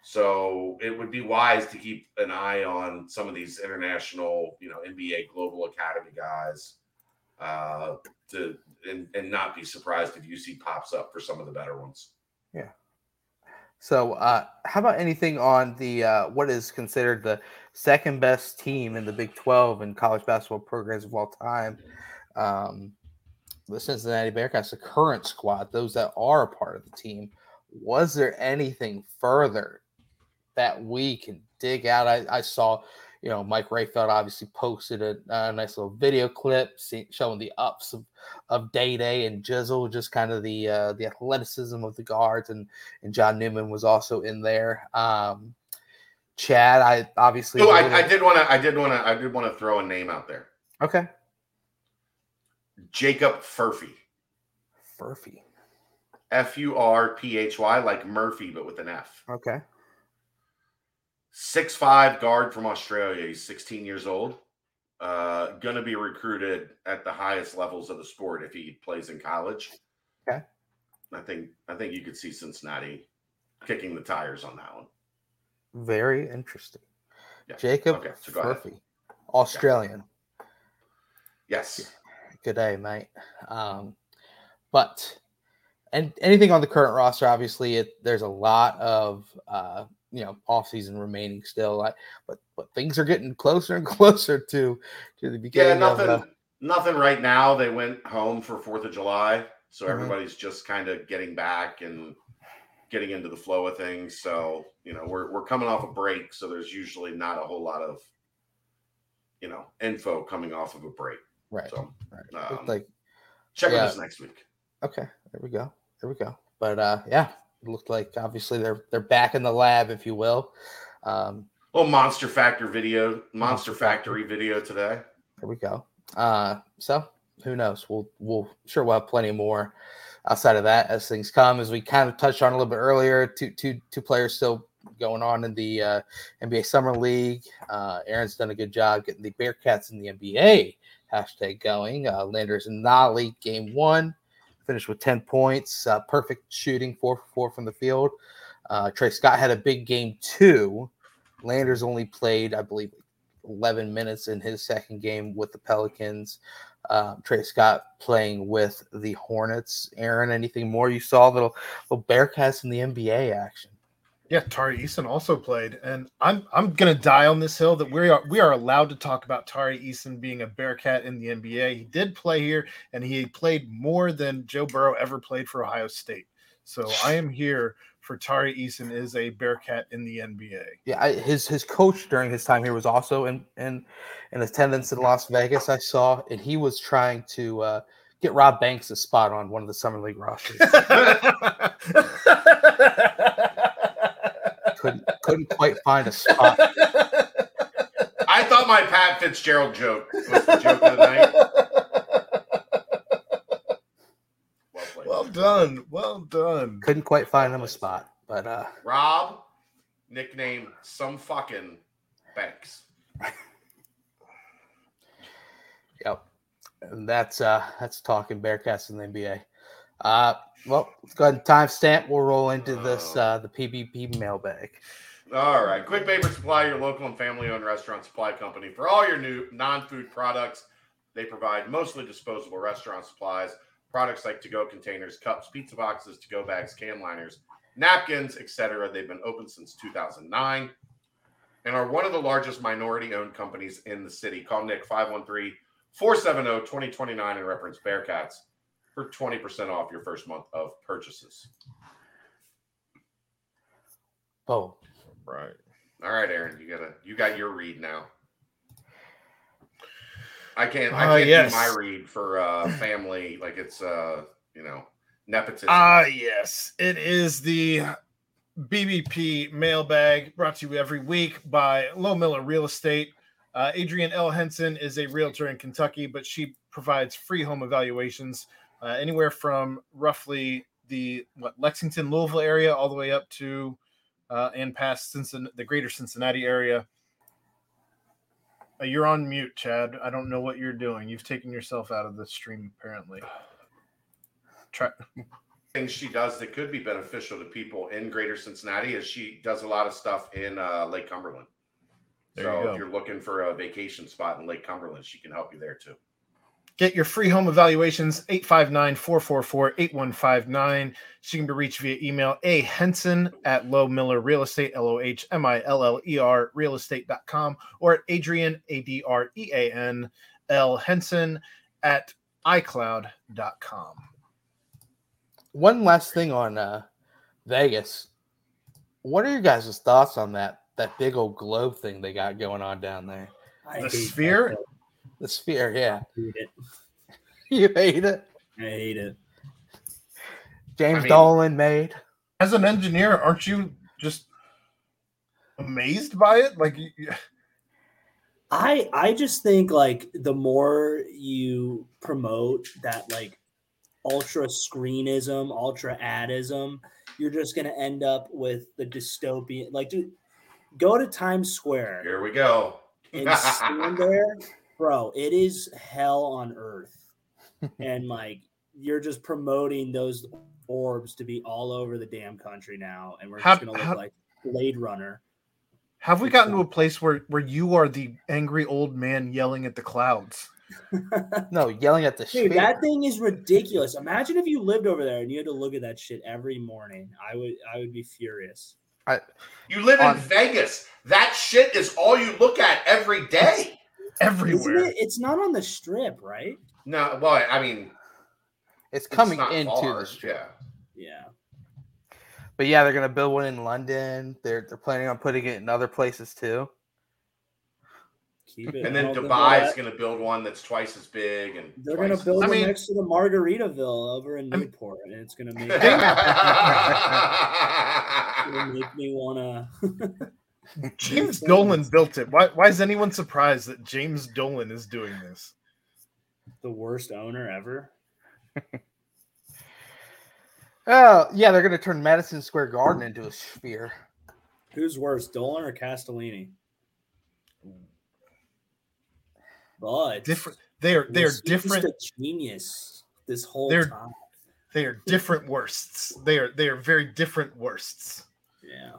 So it would be wise to keep an eye on some of these international, NBA Global Academy guys and not be surprised if UC pops up for some of the better ones. Yeah. So how about anything on the what is considered the second best team in the Big 12 and college basketball programs of all time? The Cincinnati Bearcats, the current squad, those that are a part of the team. Was there anything further that we can dig out? I saw, Mike Rayfeld obviously posted a nice little video clip showing the ups of Day and Jizzle, just kind of the athleticism of the guards, and John Newman was also in there. Chad, I obviously. No, I did want to throw a name out there. Okay. Jacob Furphy. F-U-R-P-H-Y, like Murphy, but with an F. Okay. 6'5" guard from Australia. He's 16 years old. Going to be recruited at the highest levels of the sport if he plays in college. Okay. I think you could see Cincinnati kicking the tires on that one. Very interesting. Yeah. Jacob Murphy, Australian. Yeah. Yes. Good day, mate. But and anything on the current roster, obviously, there's a lot of offseason remaining still. But things are getting closer and closer to the beginning. Yeah, nothing right now. They went home for 4th of July, so everybody's just kind of getting back and getting into the flow of things. So, we're coming off a break, so there's usually not a whole lot of, info coming off of a break. Right. So, right. Check on this next week. Okay. There we go. But, it looked like, obviously, they're back in the lab, if you will. Monster Factory video today. There we go. So, who knows? We'll have plenty more outside of that as things come. As we kind of touched on a little bit earlier, two players still going on in the NBA Summer League. Aaron's done a good job getting the Bearcats in the NBA hashtag going. Landers and Nolly, game one. Finished with 10 points, perfect shooting, 4 for 4 from the field. Trey Scott had a big game too. Landers only played, I believe, 11 minutes in his second game with the Pelicans. Trey Scott playing with the Hornets. Aaron, anything more you saw? Little Bearcats in the NBA action. Yeah, Tari Eason also played, and I'm gonna die on this hill that we are allowed to talk about Tari Eason being a Bearcat in the NBA. He did play here, and he played more than Joe Burrow ever played for Ohio State. So I am here for Tari Eason is a Bearcat in the NBA. Yeah, his coach during his time here was also in attendance in Las Vegas. I saw, and he was trying to get Rob Banks a spot on one of the Summer League rosters. Couldn't quite find a spot. I thought my Pat Fitzgerald joke was the joke of the night. Well done. Couldn't quite find him a spot, but Rob, nickname some fucking Banks. Yep, and that's talking Bearcats in the NBA. Well, let's go ahead and timestamp. We'll roll into this, the PBP mailbag. All right. Quick Paper Supply, your local and family-owned restaurant supply company. For all your new non-food products, they provide mostly disposable restaurant supplies, products like to-go containers, cups, pizza boxes, to-go bags, can liners, napkins, etc. They've been open since 2009 and are one of the largest minority-owned companies in the city. Call Nick 513-470-2029 and reference Bearcats for 20% off your first month of purchases. Oh. Right. All right, Aaron, you got your read now. I can't do my read for family, like it's nepotism. Yes. It is the BBP mailbag brought to you every week by Low Miller Real Estate. Adrienne L. Henson is a realtor in Kentucky, but she provides free home evaluations. Anywhere from roughly Lexington, Louisville area all the way up to and past the greater Cincinnati area. You're on mute, Chad. I don't know what you're doing. You've taken yourself out of the stream, apparently. Things she does that could be beneficial to people in greater Cincinnati is she does a lot of stuff in Lake Cumberland. So if you're looking for a vacation spot in Lake Cumberland, she can help you there too. Get your free home evaluations, 859-444-8159. She can be reached via email, ahenson@lowmillerrealestate, LOHMILLER, realestate.com, or at Adrienne, ADREAN, L. Henson at iCloud.com. One last thing on Vegas. What are your guys' thoughts on that big old globe thing they got going on down there? The sphere? The sphere, yeah. I hate it. You hate it? I hate it. James Dolan made. As an engineer, aren't you just amazed by it? Like, I just think like the more you promote that like ultra screenism, ultra adism, you're just going to end up with the dystopian. Like, dude, go to Times Square. Here we go. And stand there. Bro, it is hell on earth. And, like, you're just promoting those orbs to be all over the damn country now. And we're just going to look like Blade Runner. Have we gotten to a place where you are the angry old man yelling at the clouds? No, yelling at the shit. That thing is ridiculous. Imagine if you lived over there and you had to look at that shit every morning. I would be furious. You live in Vegas. That shit is all you look at every day. Everywhere. It's not on the Strip, right? No, well, I mean, it's coming into the Strip. Yeah. But yeah, they're gonna build one in London. They're planning on putting it in other places too. Keep it. And then Dubai is gonna build one that's twice as big, and they're gonna build one next to the Margaritaville over in Newport, and it's gonna make me wanna. James Dolan built it. Why is anyone surprised that James Dolan is doing this? The worst owner ever. Oh, yeah, they're going to turn Madison Square Garden into a sphere. Who's worse, Dolan or Castellini? But different. They are different. Just a genius this whole time. They are different worsts. They are very different worsts. Yeah.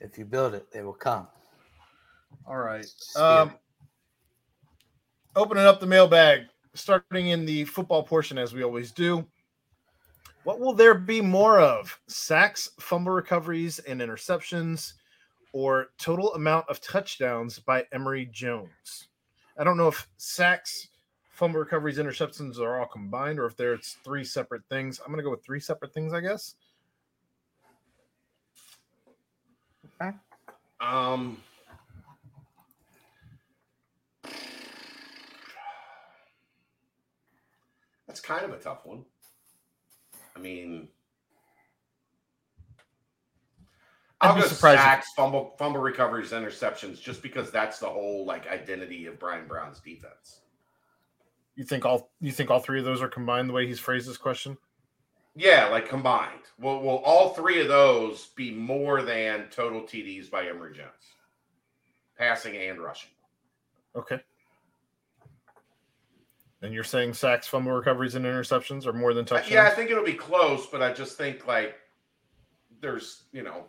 If you build it, they will come. All right. Opening up the mailbag, starting in the football portion as we always do. What will there be more of? Sacks, fumble recoveries, and interceptions, or total amount of touchdowns by Emory Jones? I don't know if sacks, fumble recoveries, interceptions are all combined, or if there's three separate things. I'm going to go with three separate things, I guess. Okay. That's kind of a tough one. I mean, I'll go sacks, fumble recoveries, interceptions, just because that's the whole like identity of Brian Brown's defense. You think all three of those are combined the way he's phrased this question? Yeah, like combined. Will all three of those be more than total TDs by Emory Jones, passing and rushing? Okay. And you're saying sacks, fumble recoveries, and interceptions are more than touchdowns? Yeah, I think it'll be close, but I just think, like, there's, you know,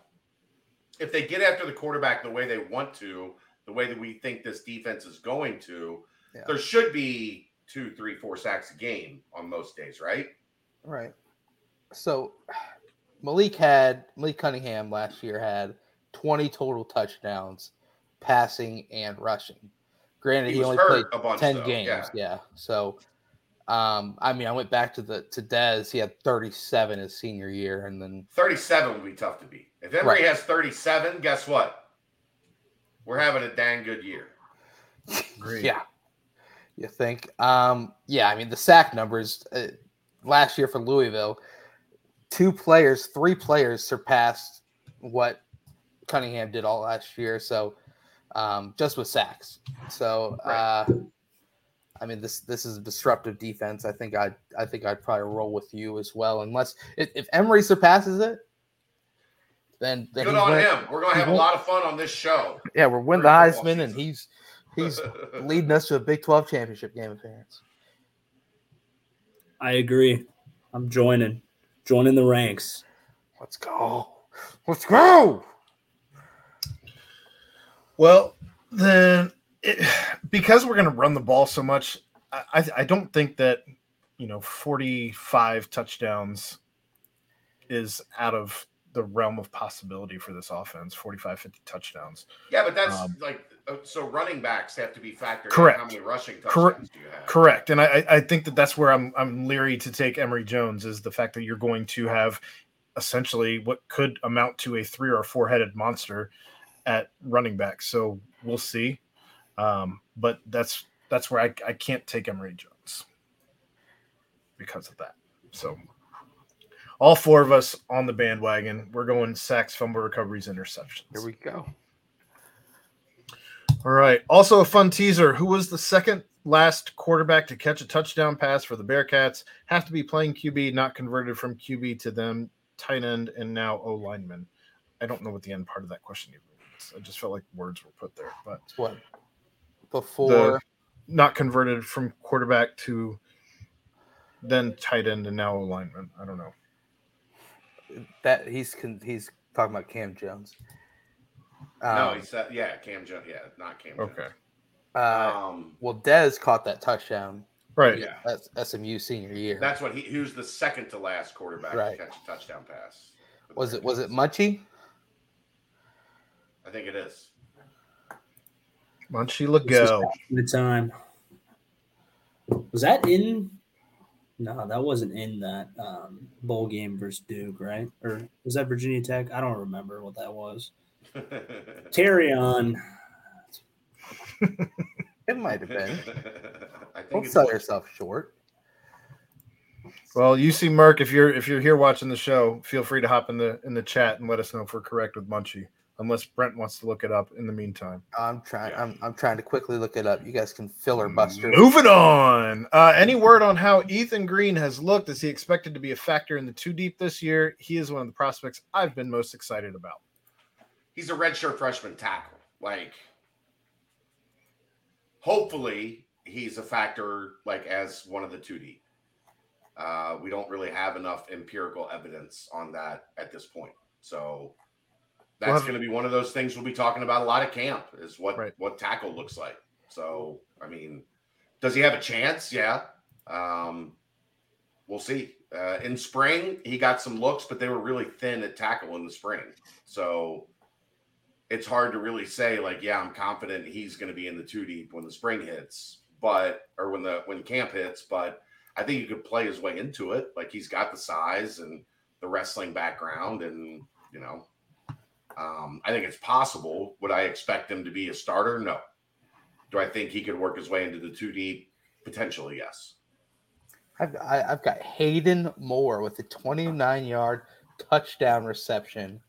if they get after the quarterback the way they want to, the way that we think this defense is going to, There should be 2, 3, 4 sacks a game on most days, right? Right. So Malik Cunningham last year had 20 total touchdowns, passing and rushing. Granted, he only played a bunch, 10 games. Yeah. So, I mean, I went back to Dez. He had 37 his senior year, and then 37 would be tough to beat. If Emory has 37, guess what? We're having a dang good year. Agreed. Yeah, you think? Yeah, I mean, the sack numbers last year for Louisville, three players surpassed what Cunningham did all last year. So. Just with sacks. So, I mean, this is a disruptive defense. I think I'd probably roll with you as well, unless if Emory surpasses it, then good on him. We're gonna have a lot of fun on this show. Yeah, we're winning the Heisman, and he's leading us to a Big 12 championship game appearance. I agree. I'm joining the ranks. Let's go. Well, then, because we're going to run the ball so much, I don't think that, 45 touchdowns is out of the realm of possibility for this offense, 45, 50 touchdowns. Yeah, but that's so running backs have to be factored in. How many rushing touchdowns do you have? Correct. And I think that's where I'm leery to take Emory Jones, is the fact that you're going to have essentially what could amount to a 3 or 4-headed monster at running back. So we'll see. But that's where I can't take Emory Jones because of that. So all four of us on the bandwagon, we're going sacks, fumble recoveries, interceptions. Here we go. All right. Also a fun teaser. Who was the second last quarterback to catch a touchdown pass for the Bearcats, have to be playing QB, not converted from QB to them, tight end, and now O-lineman. I don't know what the end part of that question even is. I just felt like words were put there. But what? Before? Not converted from quarterback to then tight end and now O-lineman. I don't know. That he's talking about Cam Jones. No, he said, yeah, Cam Jones. Yeah, not Cam Jones. Okay. Well, Dez caught that touchdown. Right. Yeah. That's SMU senior year. That's what he was the second to last quarterback to catch a touchdown pass. Was it Munchie? I think it is. Munchie Legault. The time. Was that in? No, that wasn't in that bowl game versus Duke, right? Or was that Virginia Tech? I don't remember what that was. Terrion. It might have been. Don't sell yourself short. Well, UC Merck, if you're here watching the show, feel free to hop in the chat and let us know if we're correct with Munchie. Unless Brent wants to look it up in the meantime. I'm trying to quickly look it up. You guys can filler buster. Moving on. Any word on how Ethan Green has looked? Is he expected to be a factor in the two deep this year? He is one of the prospects I've been most excited about. He's a redshirt freshman tackle. Like, hopefully he's a factor, like, as one of the 2D. We don't really have enough empirical evidence on that at this point. So that's going to be one of those things we'll be talking about a lot at camp, is what tackle looks like. So, I mean, does he have a chance? Yeah. We'll see. In spring, he got some looks, but they were really thin at tackle in the spring. So it's hard to really say, like, yeah, I'm confident he's going to be in the 2D when the spring hits, when camp hits, but I think he could play his way into it. Like, he's got the size and the wrestling background, and, you know, I think it's possible. Would I expect him to be a starter? No. Do I think he could work his way into the 2D? Potentially, yes. I've got Hayden Moore with a 29-yard touchdown reception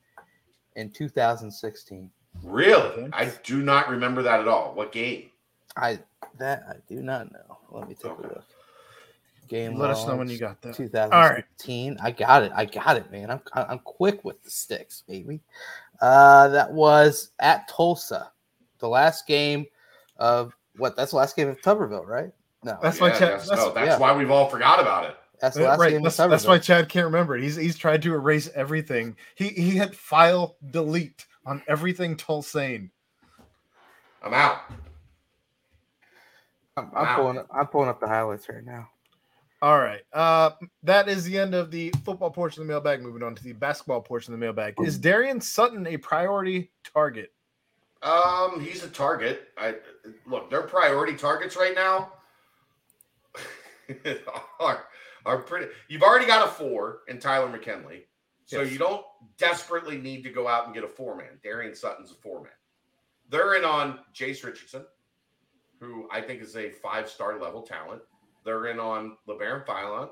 in 2016. Really? I do not remember that at all. What game? I do not know. Let me take a look. Game. Let us know when you got that. 2016. All right. I got it, man. I'm quick with the sticks, baby. That was at Tulsa. The last game of what? That's the last game of Tuberville, right? No. That's why we've all forgot about it. That's the last game of Tuberville. That's why Chad can't remember it. He's tried to erase everything. He had file delete on everything Tulsane. I'm out. I'm pulling up the highlights right now. All right. That is the end of the football portion of the mailbag. Moving on to the basketball portion of the mailbag. Is Darian Sutton a priority target? He's a target. Their priority targets right now are pretty. You've already got a 4 in Tyler McKinley, so yes. You don't desperately need to go out and get a 4-man. Darian Sutton's a 4-man. They're in on Jace Richardson, who I think is a 5-star level talent. They're in on LeBaron Filon,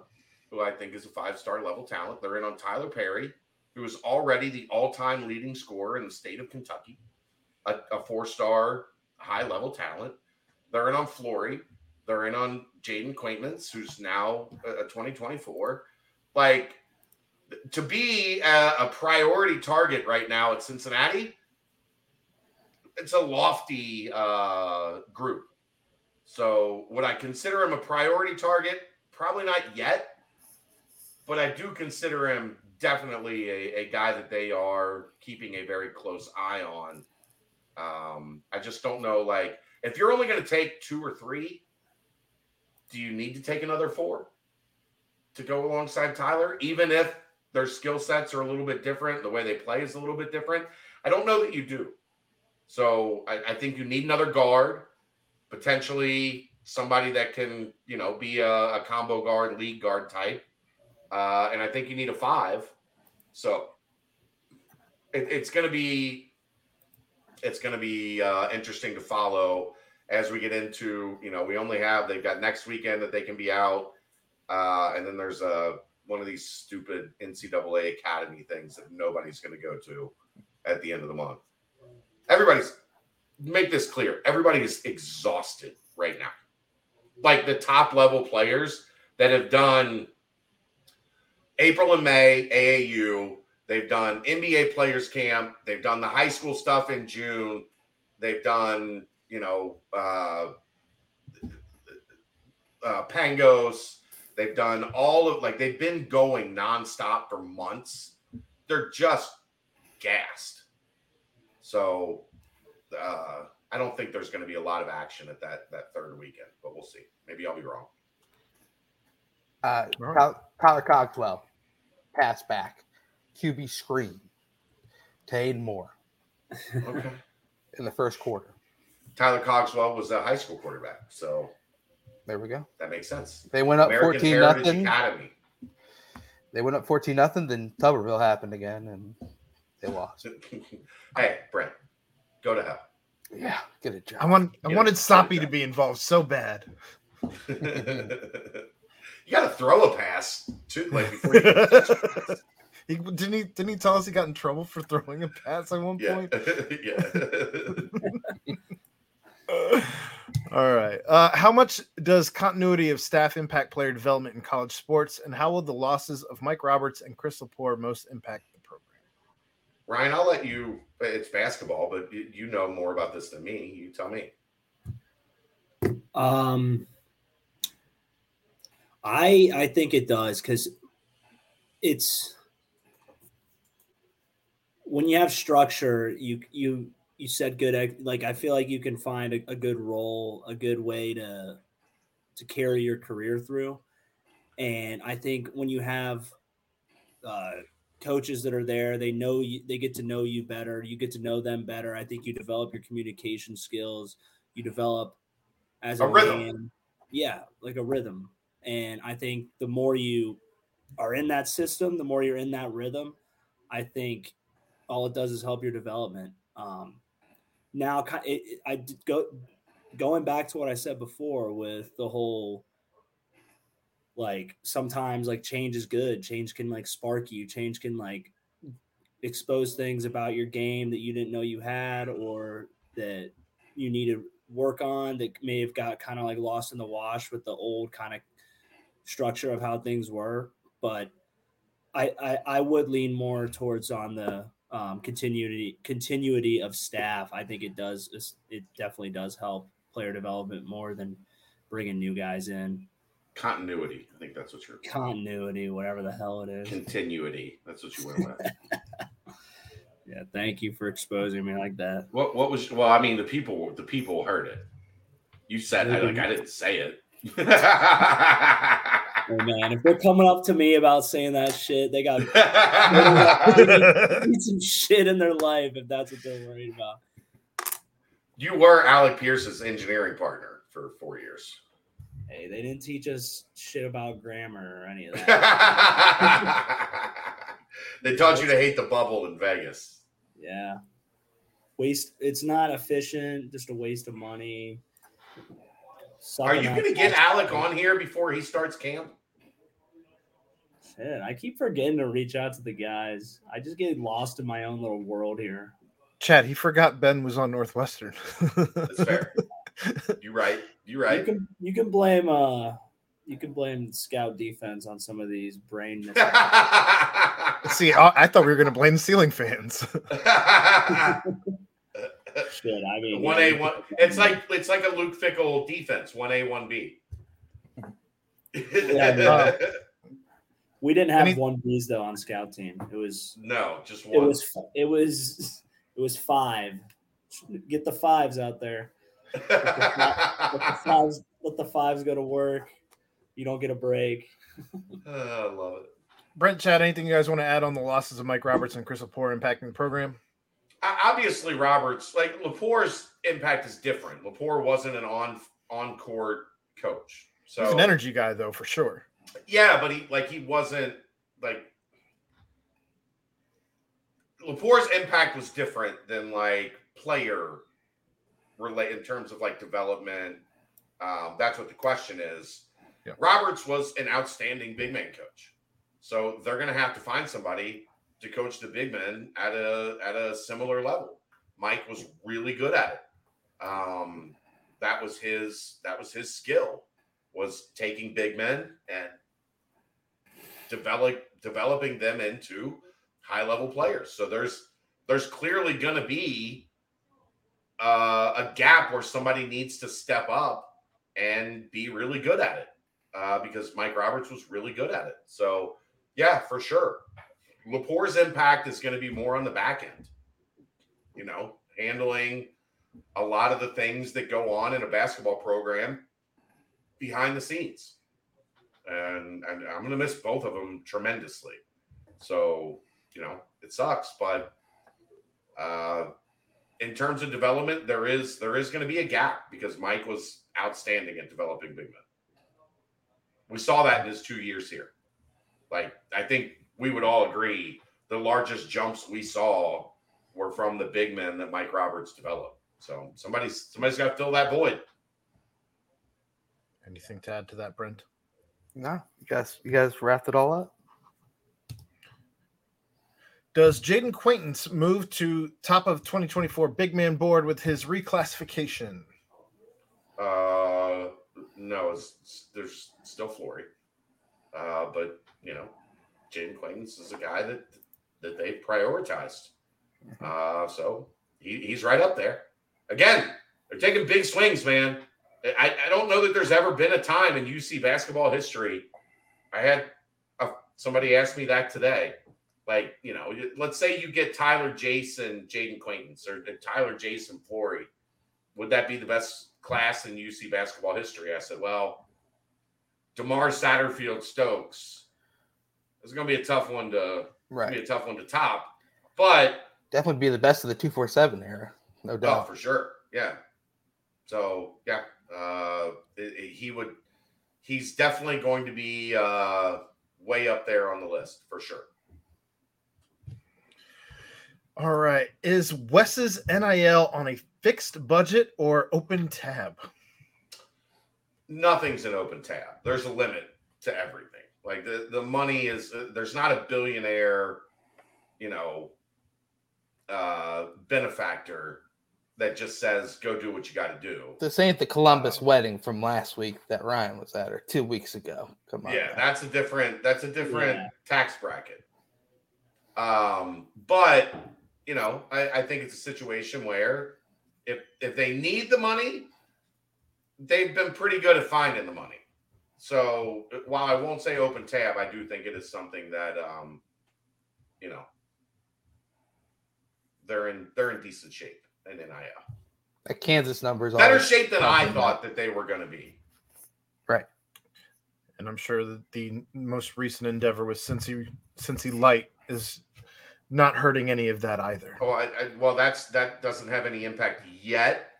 who I think is a 5-star level talent. They're in on Tyler Perry, who is already the all-time leading scorer in the state of Kentucky, a 4-star high-level talent. They're in on Fleury. They're in on Jayden Quinerly, who's now a 2024. Like, to be a priority target right now at Cincinnati, it's a lofty group. So would I consider him a priority target? Probably not yet, but I do consider him definitely a guy that they are keeping a very close eye on. I just don't know, like, if you're only going to take 2 or 3, do you need to take another 4 to go alongside Tyler? Even if their skill sets are a little bit different, the way they play is a little bit different, I don't know that you do. So I think you need another guard. Potentially somebody that can, you know, be a combo guard, lead guard type. And I think you need a 5. So it's going to be interesting to follow as we get into, you know, they've got next weekend that they can be out. And then there's one of these stupid NCAA Academy things that nobody's going to go to at the end of the month. Everybody's. Make this clear. Everybody is exhausted right now. like the top level players that have done April and May AAU. They've done NBA players camp. They've done the high school stuff in June. They've done, you know, Pangos. They've done all of, like, they've been going nonstop for months. They're just gassed. So I don't think there's going to be a lot of action at that third weekend, but we'll see. Maybe I'll be wrong. Tyler Cogswell, pass back. QB screen to Aiden Moore in the first quarter. Tyler Cogswell was a high school quarterback, so there we go. That makes sense. They went up 14-0. They went up 14-0. Then Tuberville happened again, and they lost. Hey, Brent, go to hell. Yeah, get a job. I wanted Soppy to be involved so bad. You got to throw a pass too, like before you pass. Didn't he tell us he got in trouble for throwing a pass at one point? Yeah. All right. How much does continuity of staff impact player development in college sports, and how will the losses of Mike Roberts and Chris Lepore most impact the program? Ryan, I'll let you – it's basketball, but you know more about this than me. You tell me. I think it does, because it's – when you have structure, you set good, like, I feel like you can find a good role, a good way to carry your career through. And I think when you have coaches that are there, they know you, they get to know you better. You get to know them better. I think you develop your communication skills. You develop as a rhythm. Man. Yeah, like a rhythm. And I think the more you are in that system, the more you're in that rhythm, I think all it does is help your development. Now, going back to what I said before with the whole, like, sometimes, like, change is good. Change can, like, spark you. Change can, like, expose things about your game that you didn't know you had or that you need to work on that may have got kind of, like, lost in the wash with the old kind of structure of how things were. But I would lean more towards on the – continuity of staff. I think it definitely does help player development more than bringing new guys in. Continuity, I think that's what you're continuity, whatever the hell it is. Continuity, that's what you went with. Yeah, thank you for exposing me like that. What was, well, I mean, the people heard it. You said I didn't say it. Oh, man, if they're coming up to me about saying that shit, they got some shit in their life if that's what they're worried about. You were Alec Pierce's engineering partner for 4 years. Hey, they didn't teach us shit about grammar or any of that. They taught you to hate the bubble in Vegas. Yeah. Waste. It's not efficient, just a waste of money. Are you going to get Alec on here before he starts camp? Shit, I keep forgetting to reach out to the guys. I just get lost in my own little world here. Chad, he forgot Ben was on Northwestern. That's fair. You're right. You can blame scout defense on some of these brain mistakes. See, I thought we were going to blame ceiling fans. Shit, I mean, 1A, 1. It's like a Luke Fickell defense, 1A, 1B. Yeah, no. We didn't have 1Bs though on scout team. It was just one. It was five. Get the fives out there. Let the fives go to work. You don't get a break. I love it. Brent, Chad, anything you guys want to add on the losses of Mike Roberts and Chris Lepore impacting the program? Obviously, Roberts, like, Lepore's impact is different. Lepore wasn't an on-court coach. So he's an energy guy, though, for sure. Yeah, but he wasn't, like, Lepore's impact was different than, like, player in terms of, like, development. That's what the question is. Yeah. Roberts was an outstanding big man coach. So they're going to have to find somebody to coach the big men at a similar level. Mike was really good at it. That was his skill. was taking big men and developing them into high-level players. So there's clearly going to be a gap where somebody needs to step up and be really good at it because Mike Roberts was really good at it. So, yeah, for sure. Lepore's impact is going to be more on the back end, you know, handling a lot of the things that go on in a basketball program behind the scenes. And I'm going to miss both of them tremendously. So, you know, it sucks, but in terms of development, there is going to be a gap because Mike was outstanding at developing big men. We saw that in his 2 years here. Like, I think we would all agree the largest jumps we saw were from the big men that Mike Roberts developed. So somebody's got to fill that void. Anything to add to that, Brent? No, you guys wrapped it all up. Does Jayden Quaintance move to top of 2024 big man board with his reclassification? No, there's still Fleury. But, you know, Jayden Quaintance is a guy that they prioritized. So he's right up there. Again, they're taking big swings, man. I don't know that there's ever been a time in UC basketball history. I had somebody ask me that today. Like, you know, let's say you get Tyler Jason, Jayden Quaintance, or Tyler Jason Fleury. Would that be the best class in UC basketball history? I said, well, DeMar Satterfield Stokes. It's going to be a tough one to top, but definitely be the best of the 247 era, no doubt. Oh, for sure, yeah. So yeah, he's definitely going to be way up there on the list for sure. All right, is Wes's NIL on a fixed budget or open tab? Nothing's an open tab. There's a limit to everything. Like the money is there's not a billionaire, you know, benefactor that just says go do what you got to do. This ain't the Columbus wedding from last week that Ryan was at, or 2 weeks ago. Come on, yeah, now. That's a different tax bracket. But you know, I think it's a situation where if they need the money, they've been pretty good at finding the money. So while I won't say open tab, I do think it is something that you know, they're in decent shape in NIL. That Kansas number is better shape than I thought that they were going to be. Right, and I'm sure that the most recent endeavor with Cincy Light is not hurting any of that either. Oh, well, that doesn't have any impact yet.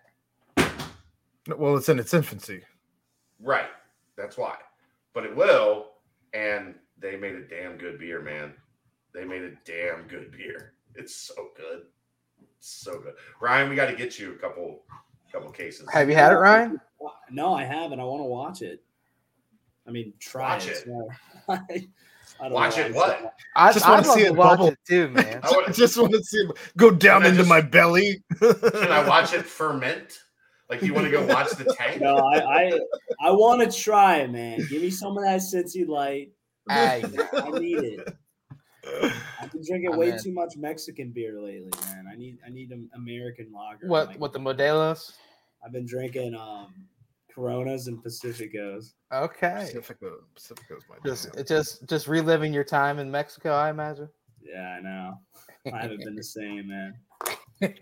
Well, it's in its infancy. Right, that's why, but it will. And they made a damn good beer, man. They made a damn good beer. It's so good. So good. Ryan, we got to get you a couple cases. Have you had it, Ryan? No, I haven't. I want to watch it. I mean, watch it. So I don't watch it what? I just want to see it bubble too, man. I just want to see it go down into my belly. Can I watch it ferment? Like, you want to go watch the tank? No, I want to try it, man. Give me some of that Cincy Light. I need it. I've been drinking way too much Mexican beer lately, man. I need an American lager. What the Modelos? I've been drinking Coronas and Pacificos. Okay. Pacificos, my dude. Just reliving your time in Mexico, I imagine. Yeah, I know. I haven't been the same, man.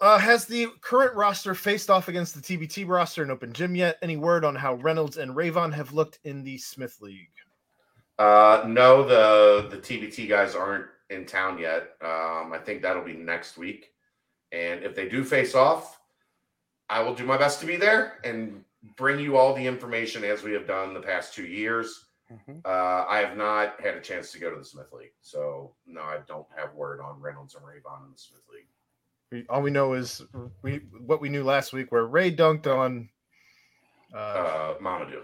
Has the current roster faced off against the TBT roster in Open Gym yet? Any word on how Reynolds and Ravon have looked in the Smith League? No, the TBT guys aren't in town yet. I think that'll be next week. And if they do face off, I will do my best to be there and bring you all the information as we have done the past 2 years. Mm-hmm. I have not had a chance to go to the Smith League. So, no, I don't have word on Reynolds and Ravon in the Smith League. All we know is what we knew last week, where Ray dunked on Mamadou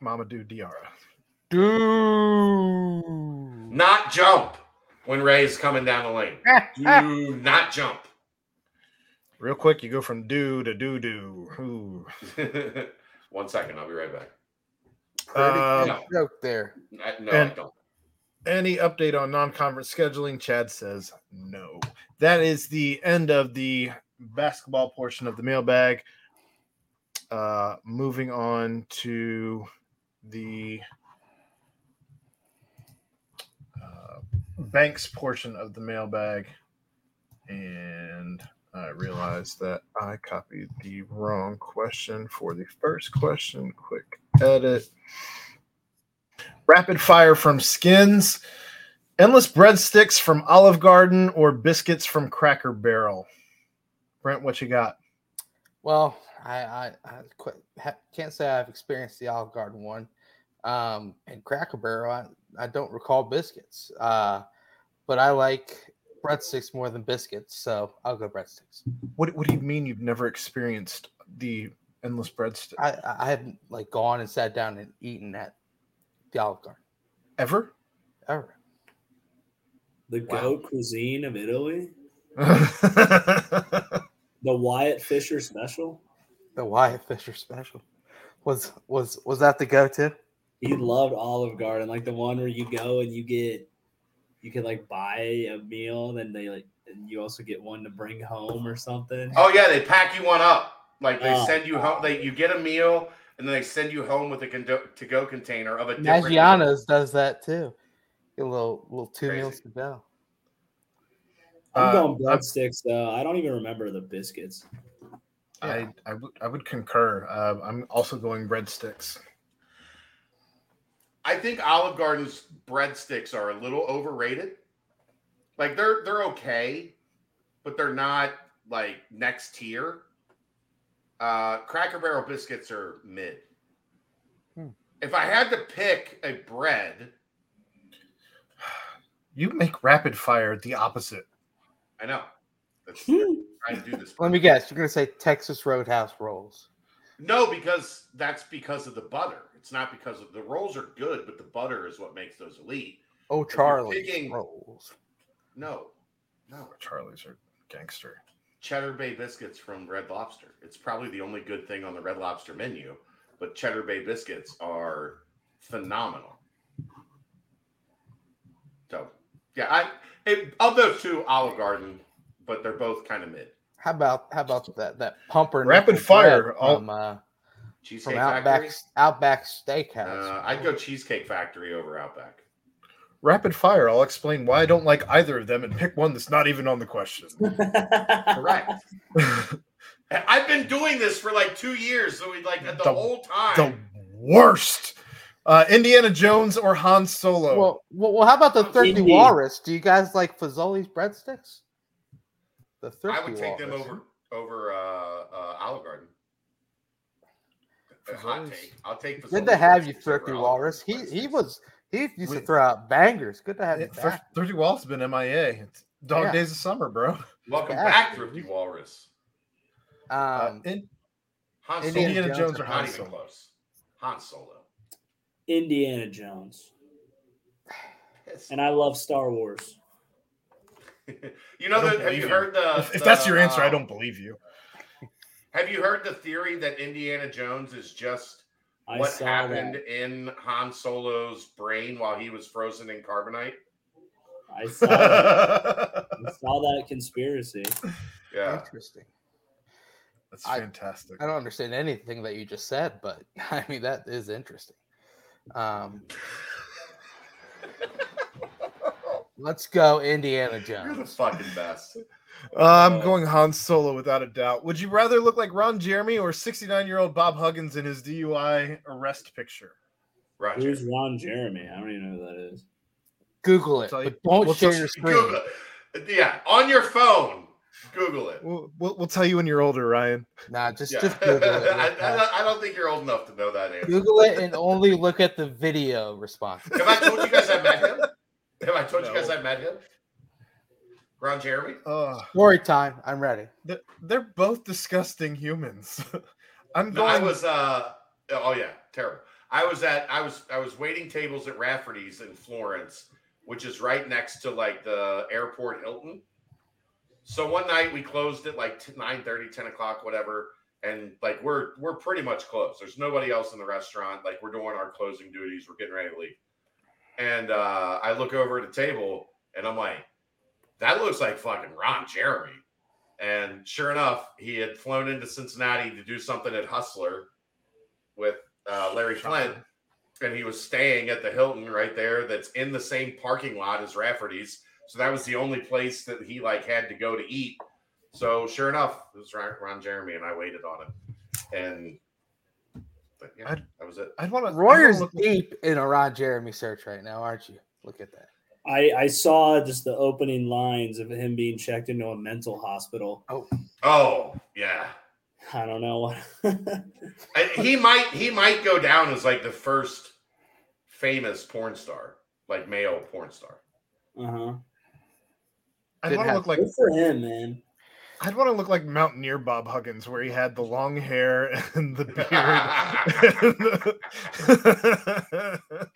Diarra. Do not jump when Ray is coming down the lane. Do not jump. Real quick, you go from do to do. 1 second, I'll be right back. Joke there. I don't. Any update on non-conference scheduling? Chad says no. That is the end of the basketball portion of the mailbag. Moving on to the Banks portion of the mailbag. And I realized that I copied the wrong question for the first question. Quick edit. Rapid fire from Skins. Endless breadsticks from Olive Garden or biscuits from Cracker Barrel? Brent, what you got? Well, I can't say I've experienced the Olive Garden one. And Cracker Barrel, I don't recall biscuits. But I like breadsticks more than biscuits, so I'll go breadsticks. What do you mean you've never experienced the endless breadsticks? I haven't like gone and sat down and eaten at the Olive Garden. Ever? Ever. The goat cuisine of Italy? The Wyatt Fisher special? The Wyatt Fisher special. Was that the go-to? He loved Olive Garden, like the one where you go and you can like buy a meal, and they like, and you also get one to bring home or something. Oh yeah, they pack you one up. Like they send you home. You get a meal, and then they send you home with a to-go container of a different. Maggiano's does that too. Get a little two Crazy. Meals to go. I'm going breadsticks though. I don't even remember the biscuits. Yeah. I would concur. I'm also going breadsticks. I think Olive Garden's breadsticks are a little overrated. Like they're okay, but they're not like next tier. Cracker Barrel biscuits are mid. If I had to pick a bread, you make rapid fire the opposite. I know. That's trying to do this. Let me guess. You're going to say Texas Roadhouse rolls. No, because that's because of the butter. It's not because of the rolls are good, but the butter is what makes those elite. Oh, Charlie's rolls. No. Charlie's are gangster. Cheddar Bay biscuits from Red Lobster. It's probably the only good thing on the Red Lobster menu, but Cheddar Bay biscuits are phenomenal. So, yeah, of those two, Olive Garden, but they're both kind of mid. How about that pumper rapid fire from Outback Steakhouse? I'd go Cheesecake Factory over Outback. Rapid fire. I'll explain why I don't like either of them and pick one that's not even on the question. Correct. I've been doing this for like 2 years, so we like the whole time. The worst. Indiana Jones or Han Solo. Well, how about the Thirsty Walrus? Do you guys like Fazoli's breadsticks? The Thirsty Walrus. I would take them over Olive Garden. Hot take. I'll take Fazoli's. Good to have you, Thirsty Walrus. He used to throw out bangers. Good to have you back. Thirsty Walrus has been MIA. It's dog days of summer, bro. Welcome back, Thirsty Walrus. Indiana Jones or Han Solo? Close. Han Solo. Indiana Jones. And I love Star Wars. You know, have you heard the... If that's your answer, I don't believe you. Have you heard the theory that Indiana Jones is just what happened in Han Solo's brain while he was frozen in carbonite? I saw that. I saw that conspiracy. Yeah. Interesting. That's fantastic. I don't understand anything that you just said, but I mean, that is interesting. Let's go Indiana Jones. You're the fucking best. I'm going Han Solo without a doubt. Would you rather look like Ron Jeremy or 69-year-old Bob Huggins in his DUI arrest picture? Roger. Who's Ron Jeremy? I don't even know who that is. Google it. But don't share your screen. Google it. Yeah, on your phone. Google it. We'll tell you when you're older, Ryan. Nah, just Google it. I don't think you're old enough to know that answer. Google it and only look at the video response. Have I told you guys I met him? Ron Jeremy? Story time. I'm ready. They're both disgusting humans. Terrible. I was waiting tables at Rafferty's in Florence, which is right next to like the airport Hilton. So one night we closed at like 9:30, 10 o'clock, whatever. And like we're pretty much closed. There's nobody else in the restaurant. Like we're doing our closing duties. We're getting ready to leave. And I look over at the table and I'm like, that looks like fucking Ron Jeremy. And sure enough, he had flown into Cincinnati to do something at Hustler with Larry Flint. And he was staying at the Hilton right there. That's in the same parking lot as Rafferty's. So that was the only place that he like had to go to eat. So sure enough, it was Ron Jeremy, and I waited on him. And but yeah, that was it. Royer's deep in a Ron Jeremy search right now, aren't you? Look at that. I saw just the opening lines of him being checked into a mental hospital. Oh yeah. I don't know. He might go down as like the first famous porn star, like male porn star. Uh-huh. I'd want to look like good for him, man. I'd want to look like Mountaineer Bob Huggins, where he had the long hair and the beard.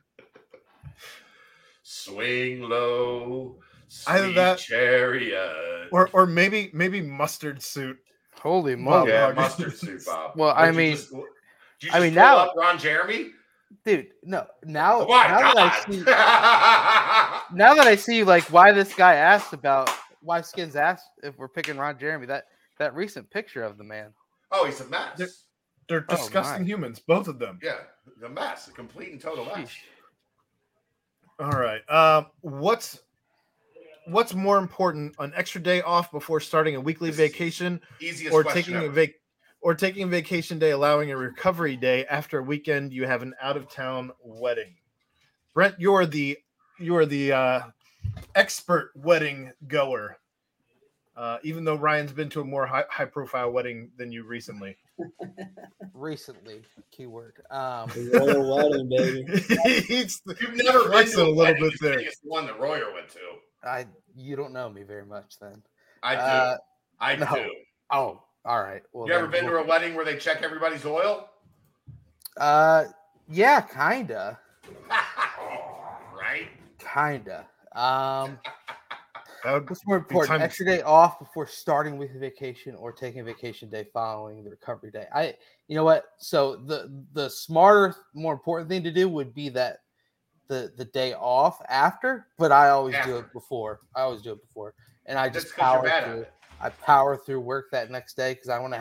Swing low, sweet either that, chariot, or maybe mustard suit. Holy moly! Yeah, mustard suit, Bob. Well, I mean, now up Ron Jeremy, dude. No, now, now that I see like why this guy asked about. Why Skins asked if we're picking Ron Jeremy, that recent picture of the man. Oh, he's a mess. They're disgusting humans, both of them. Yeah, the mess, a complete and total mess. All right. What's more important, an extra day off before starting a weekly vacation or taking a vacation day, allowing a recovery day after a weekend you have an out-of-town wedding? Brent, you're the expert wedding goer, even though Ryan's been to a more high profile wedding than you recently. Recently, keyword. Royer wedding, baby. You've never been to a little bit there. It's the one that Royer went to. You don't know me very much, then. I do. I do. Oh, all right. Well, you ever been to a wedding where they check everybody's oil? Yeah, kinda. Right. Kinda. What's more important, extra day off before starting weekly vacation or taking a vacation day following the recovery day? You know what? So the smarter, more important thing to do would be that the day off after, but I always do it before. And I just power through. I power through work that next day because I want to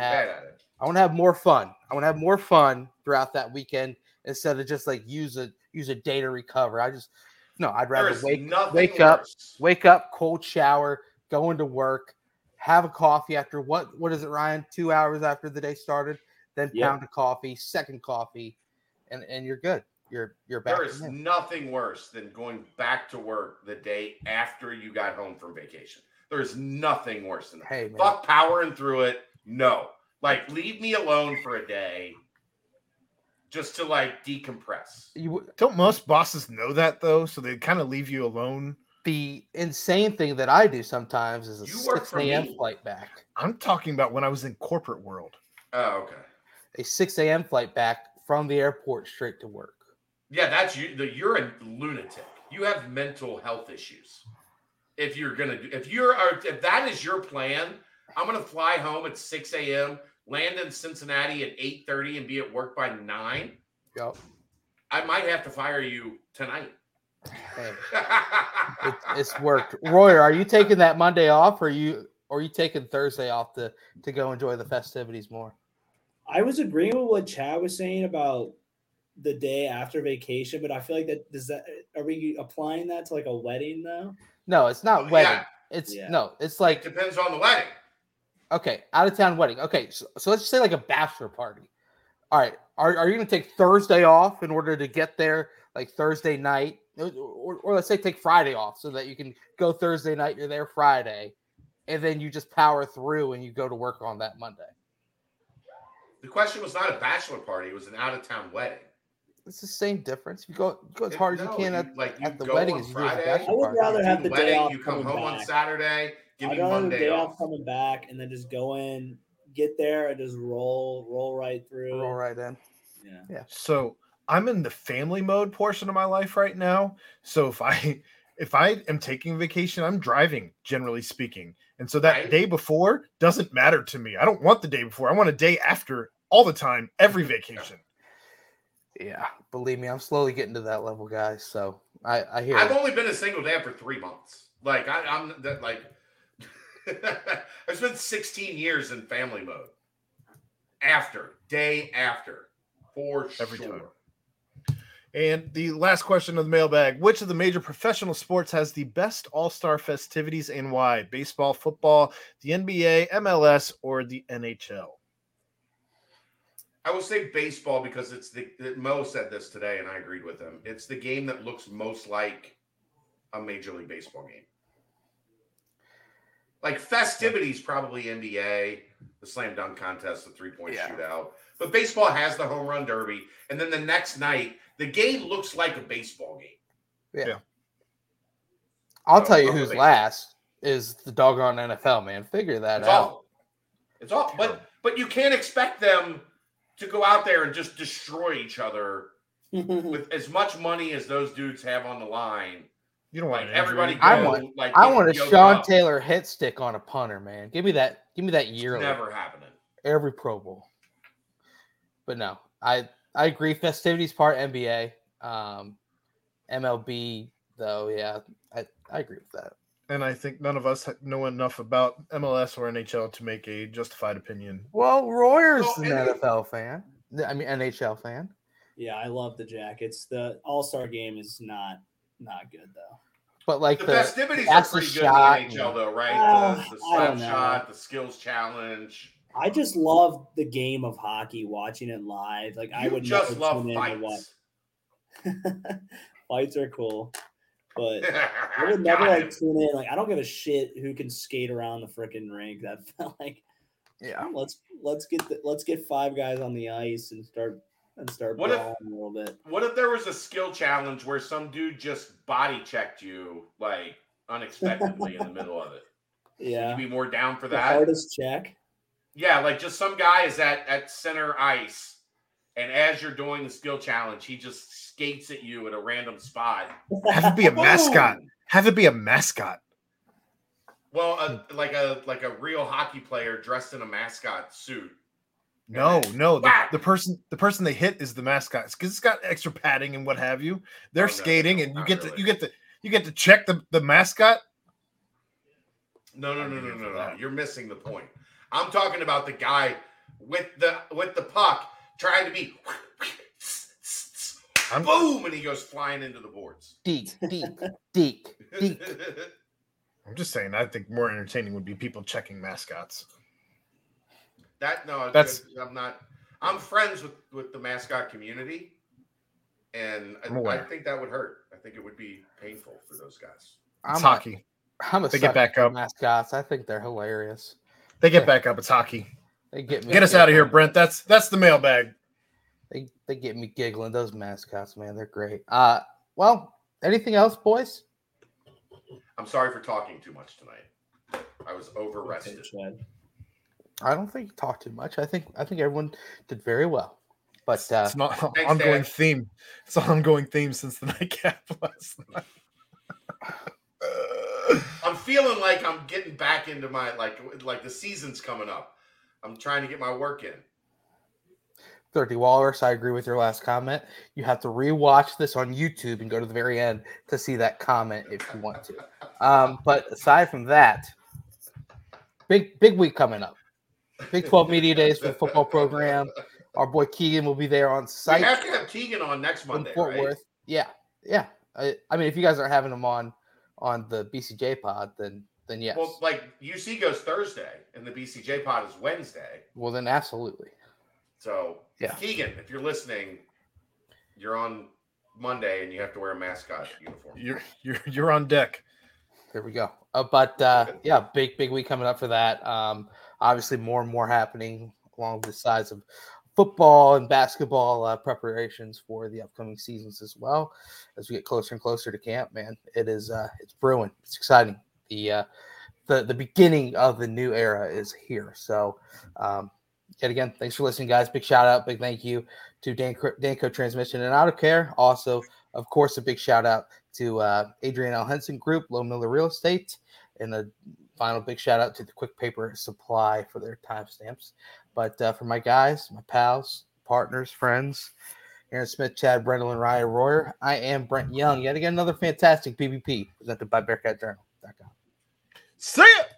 have more fun. I want to have more fun throughout that weekend instead of just like use a day to recover. I'd rather wake up, cold shower, go into work, have a coffee after what is it, Ryan? 2 hours after the day started, then pound a coffee, second coffee, and you're good. You're back. There is nothing worse than going back to work the day after you got home from vacation. There is nothing worse than that. Hey, man. Fuck powering through it. No. Like, leave me alone for a day. Just to like decompress. Don't most bosses know that though? So they kind of leave you alone. The insane thing that I do sometimes is a 6 a.m. flight back. I'm talking about when I was in corporate world. Oh, okay. A 6 a.m. flight back from the airport straight to work. Yeah, that's you. You're a lunatic. You have mental health issues. If that is your plan, I'm gonna fly home at 6 a.m. Land in Cincinnati at 8:30 and be at work by 9. Yep. I might have to fire you tonight. Hey, it's worked. Royer, are you taking that Monday off, or are you taking Thursday off to go enjoy the festivities more? I was agreeing with what Chad was saying about the day after vacation, but I feel like are we applying that to like a wedding though? No, it's not wedding. Yeah. It's like it depends on the wedding. Okay, out-of-town wedding. Okay, so let's say like a bachelor party. All right, are you going to take Thursday off in order to get there like Thursday night? Or let's say take Friday off so that you can go Thursday night, you're there Friday, and then you just power through and you go to work on that Monday. The question was not a bachelor party. It was an out-of-town wedding. It's the same difference. You go as hard as you can at the wedding as you do at the bachelor party. I would rather have the day off. You come home on Saturday. I got a day off coming back and then just go in, get there, and just roll right through. Roll right in. Yeah. So I'm in the family mode portion of my life right now. So if I if I am taking vacation, I'm driving, generally speaking. And so that day before doesn't matter to me. I don't want the day before. I want a day after all the time, every vacation. Yeah. Believe me, I'm slowly getting to that level, guys. So I hear I've only been a single dad for 3 months. Like I'm that, like I spent 16 years in family mode. Day after. For every sure. Time. And the last question of the mailbag, which of the major professional sports has the best all-star festivities and why? Baseball, football, the NBA, MLS, or the NHL? I will say baseball because it's the Mo said this today, and I agreed with him. It's the game that looks most like a Major League Baseball game. Like festivities, probably NBA, the slam dunk contest, the three-point shootout. But baseball has the home run derby. And then the next night, the game looks like a baseball game. Yeah. I'll tell you who's last is the doggone NFL, man. Figure that out. It's all, but you can't expect them to go out there and just destroy each other with as much money as those dudes have on the line. You don't want like everybody. I want a Sean Taylor hit stick on a punter, man. Give me that yearly. Never happening. Every Pro Bowl. But no, I agree. Festivities part NBA, MLB though. Yeah, I agree with that. And I think none of us know enough about MLS or NHL to make a justified opinion. Well, Royer's an NFL fan. I mean, NHL fan. Yeah, I love the Jackets. The All-Star game is not good though. But like the festivities are pretty good in the NHL though, right? The slap shot, the skills challenge. I just love the game of hockey, watching it live. Like I would just love fights. Fights are cool, but I would never tune in. Like I don't give a shit who can skate around the freaking rink. That felt like, let's get five guys on the ice and start brawling a little bit. What if there was a skill challenge where some dude just body checked you like unexpectedly in the middle of it? Yeah, would you be more down for that? The hardest check. Yeah, like just some guy is at center ice, and as you're doing the skill challenge, he just skates at you at a random spot. Have it be a mascot. Well, like a real hockey player dressed in a mascot suit. No. The person they hit is the mascot because it's got extra padding and what have you. They're skating, and you get to check the mascot. No. You're missing the point. I'm talking about the guy with the puck trying to be boom, and he goes flying into the boards. Deep. I'm just saying, I think more entertaining would be people checking mascots. I'm friends with the mascot community, and I think that would hurt. I think it would be painful for those guys. It's hockey. They get back up. Mascots, I think they're hilarious. They get back up. It's hockey. They get us out of here, Brent. That's the mailbag. They get me giggling. Those mascots, man, they're great. Well, anything else, boys? I'm sorry for talking too much tonight. I was overrested. I don't think you talked too much. I think everyone did very well. But it's not an ongoing theme. It's an ongoing theme since the nightcap last night. I'm feeling like I'm getting back into my like the season's coming up. I'm trying to get my work in. Dirty Walrus, I agree with your last comment. You have to rewatch this on YouTube and go to the very end to see that comment if you want to. But aside from that, big week coming up. Big 12 Media Days for the football program. Our boy Keegan will be there on site. We have to have Keegan on next Monday, Fort Worth. Right? Yeah. I mean, if you guys aren't having him on the BCJ pod, then yes. Well, like UC goes Thursday and the BCJ pod is Wednesday. Well, then absolutely. So yeah. Keegan, if you're listening, you're on Monday and you have to wear a mascot uniform. You're on deck. There we go. But big week coming up for that. Obviously more and more happening along the sides of football and basketball preparations for the upcoming seasons as well. As we get closer and closer to camp, man, it is it's brewing. It's exciting. The beginning of the new era is here. So, yet again, thanks for listening, guys. Big shout out, big thank you to Danco Transmission and Auto Care. Also, of course, a big shout out to Adrian L. Henson Group, Low Miller Real Estate, and the final big shout out to the Quick Paper Supply for their timestamps. But for my guys, my pals, partners, friends, Aaron Smith, Chad Brendel, and Ryan Royer, I am Brent Young. Yet again, another fantastic PvP presented by BearcatJournal.com. See ya!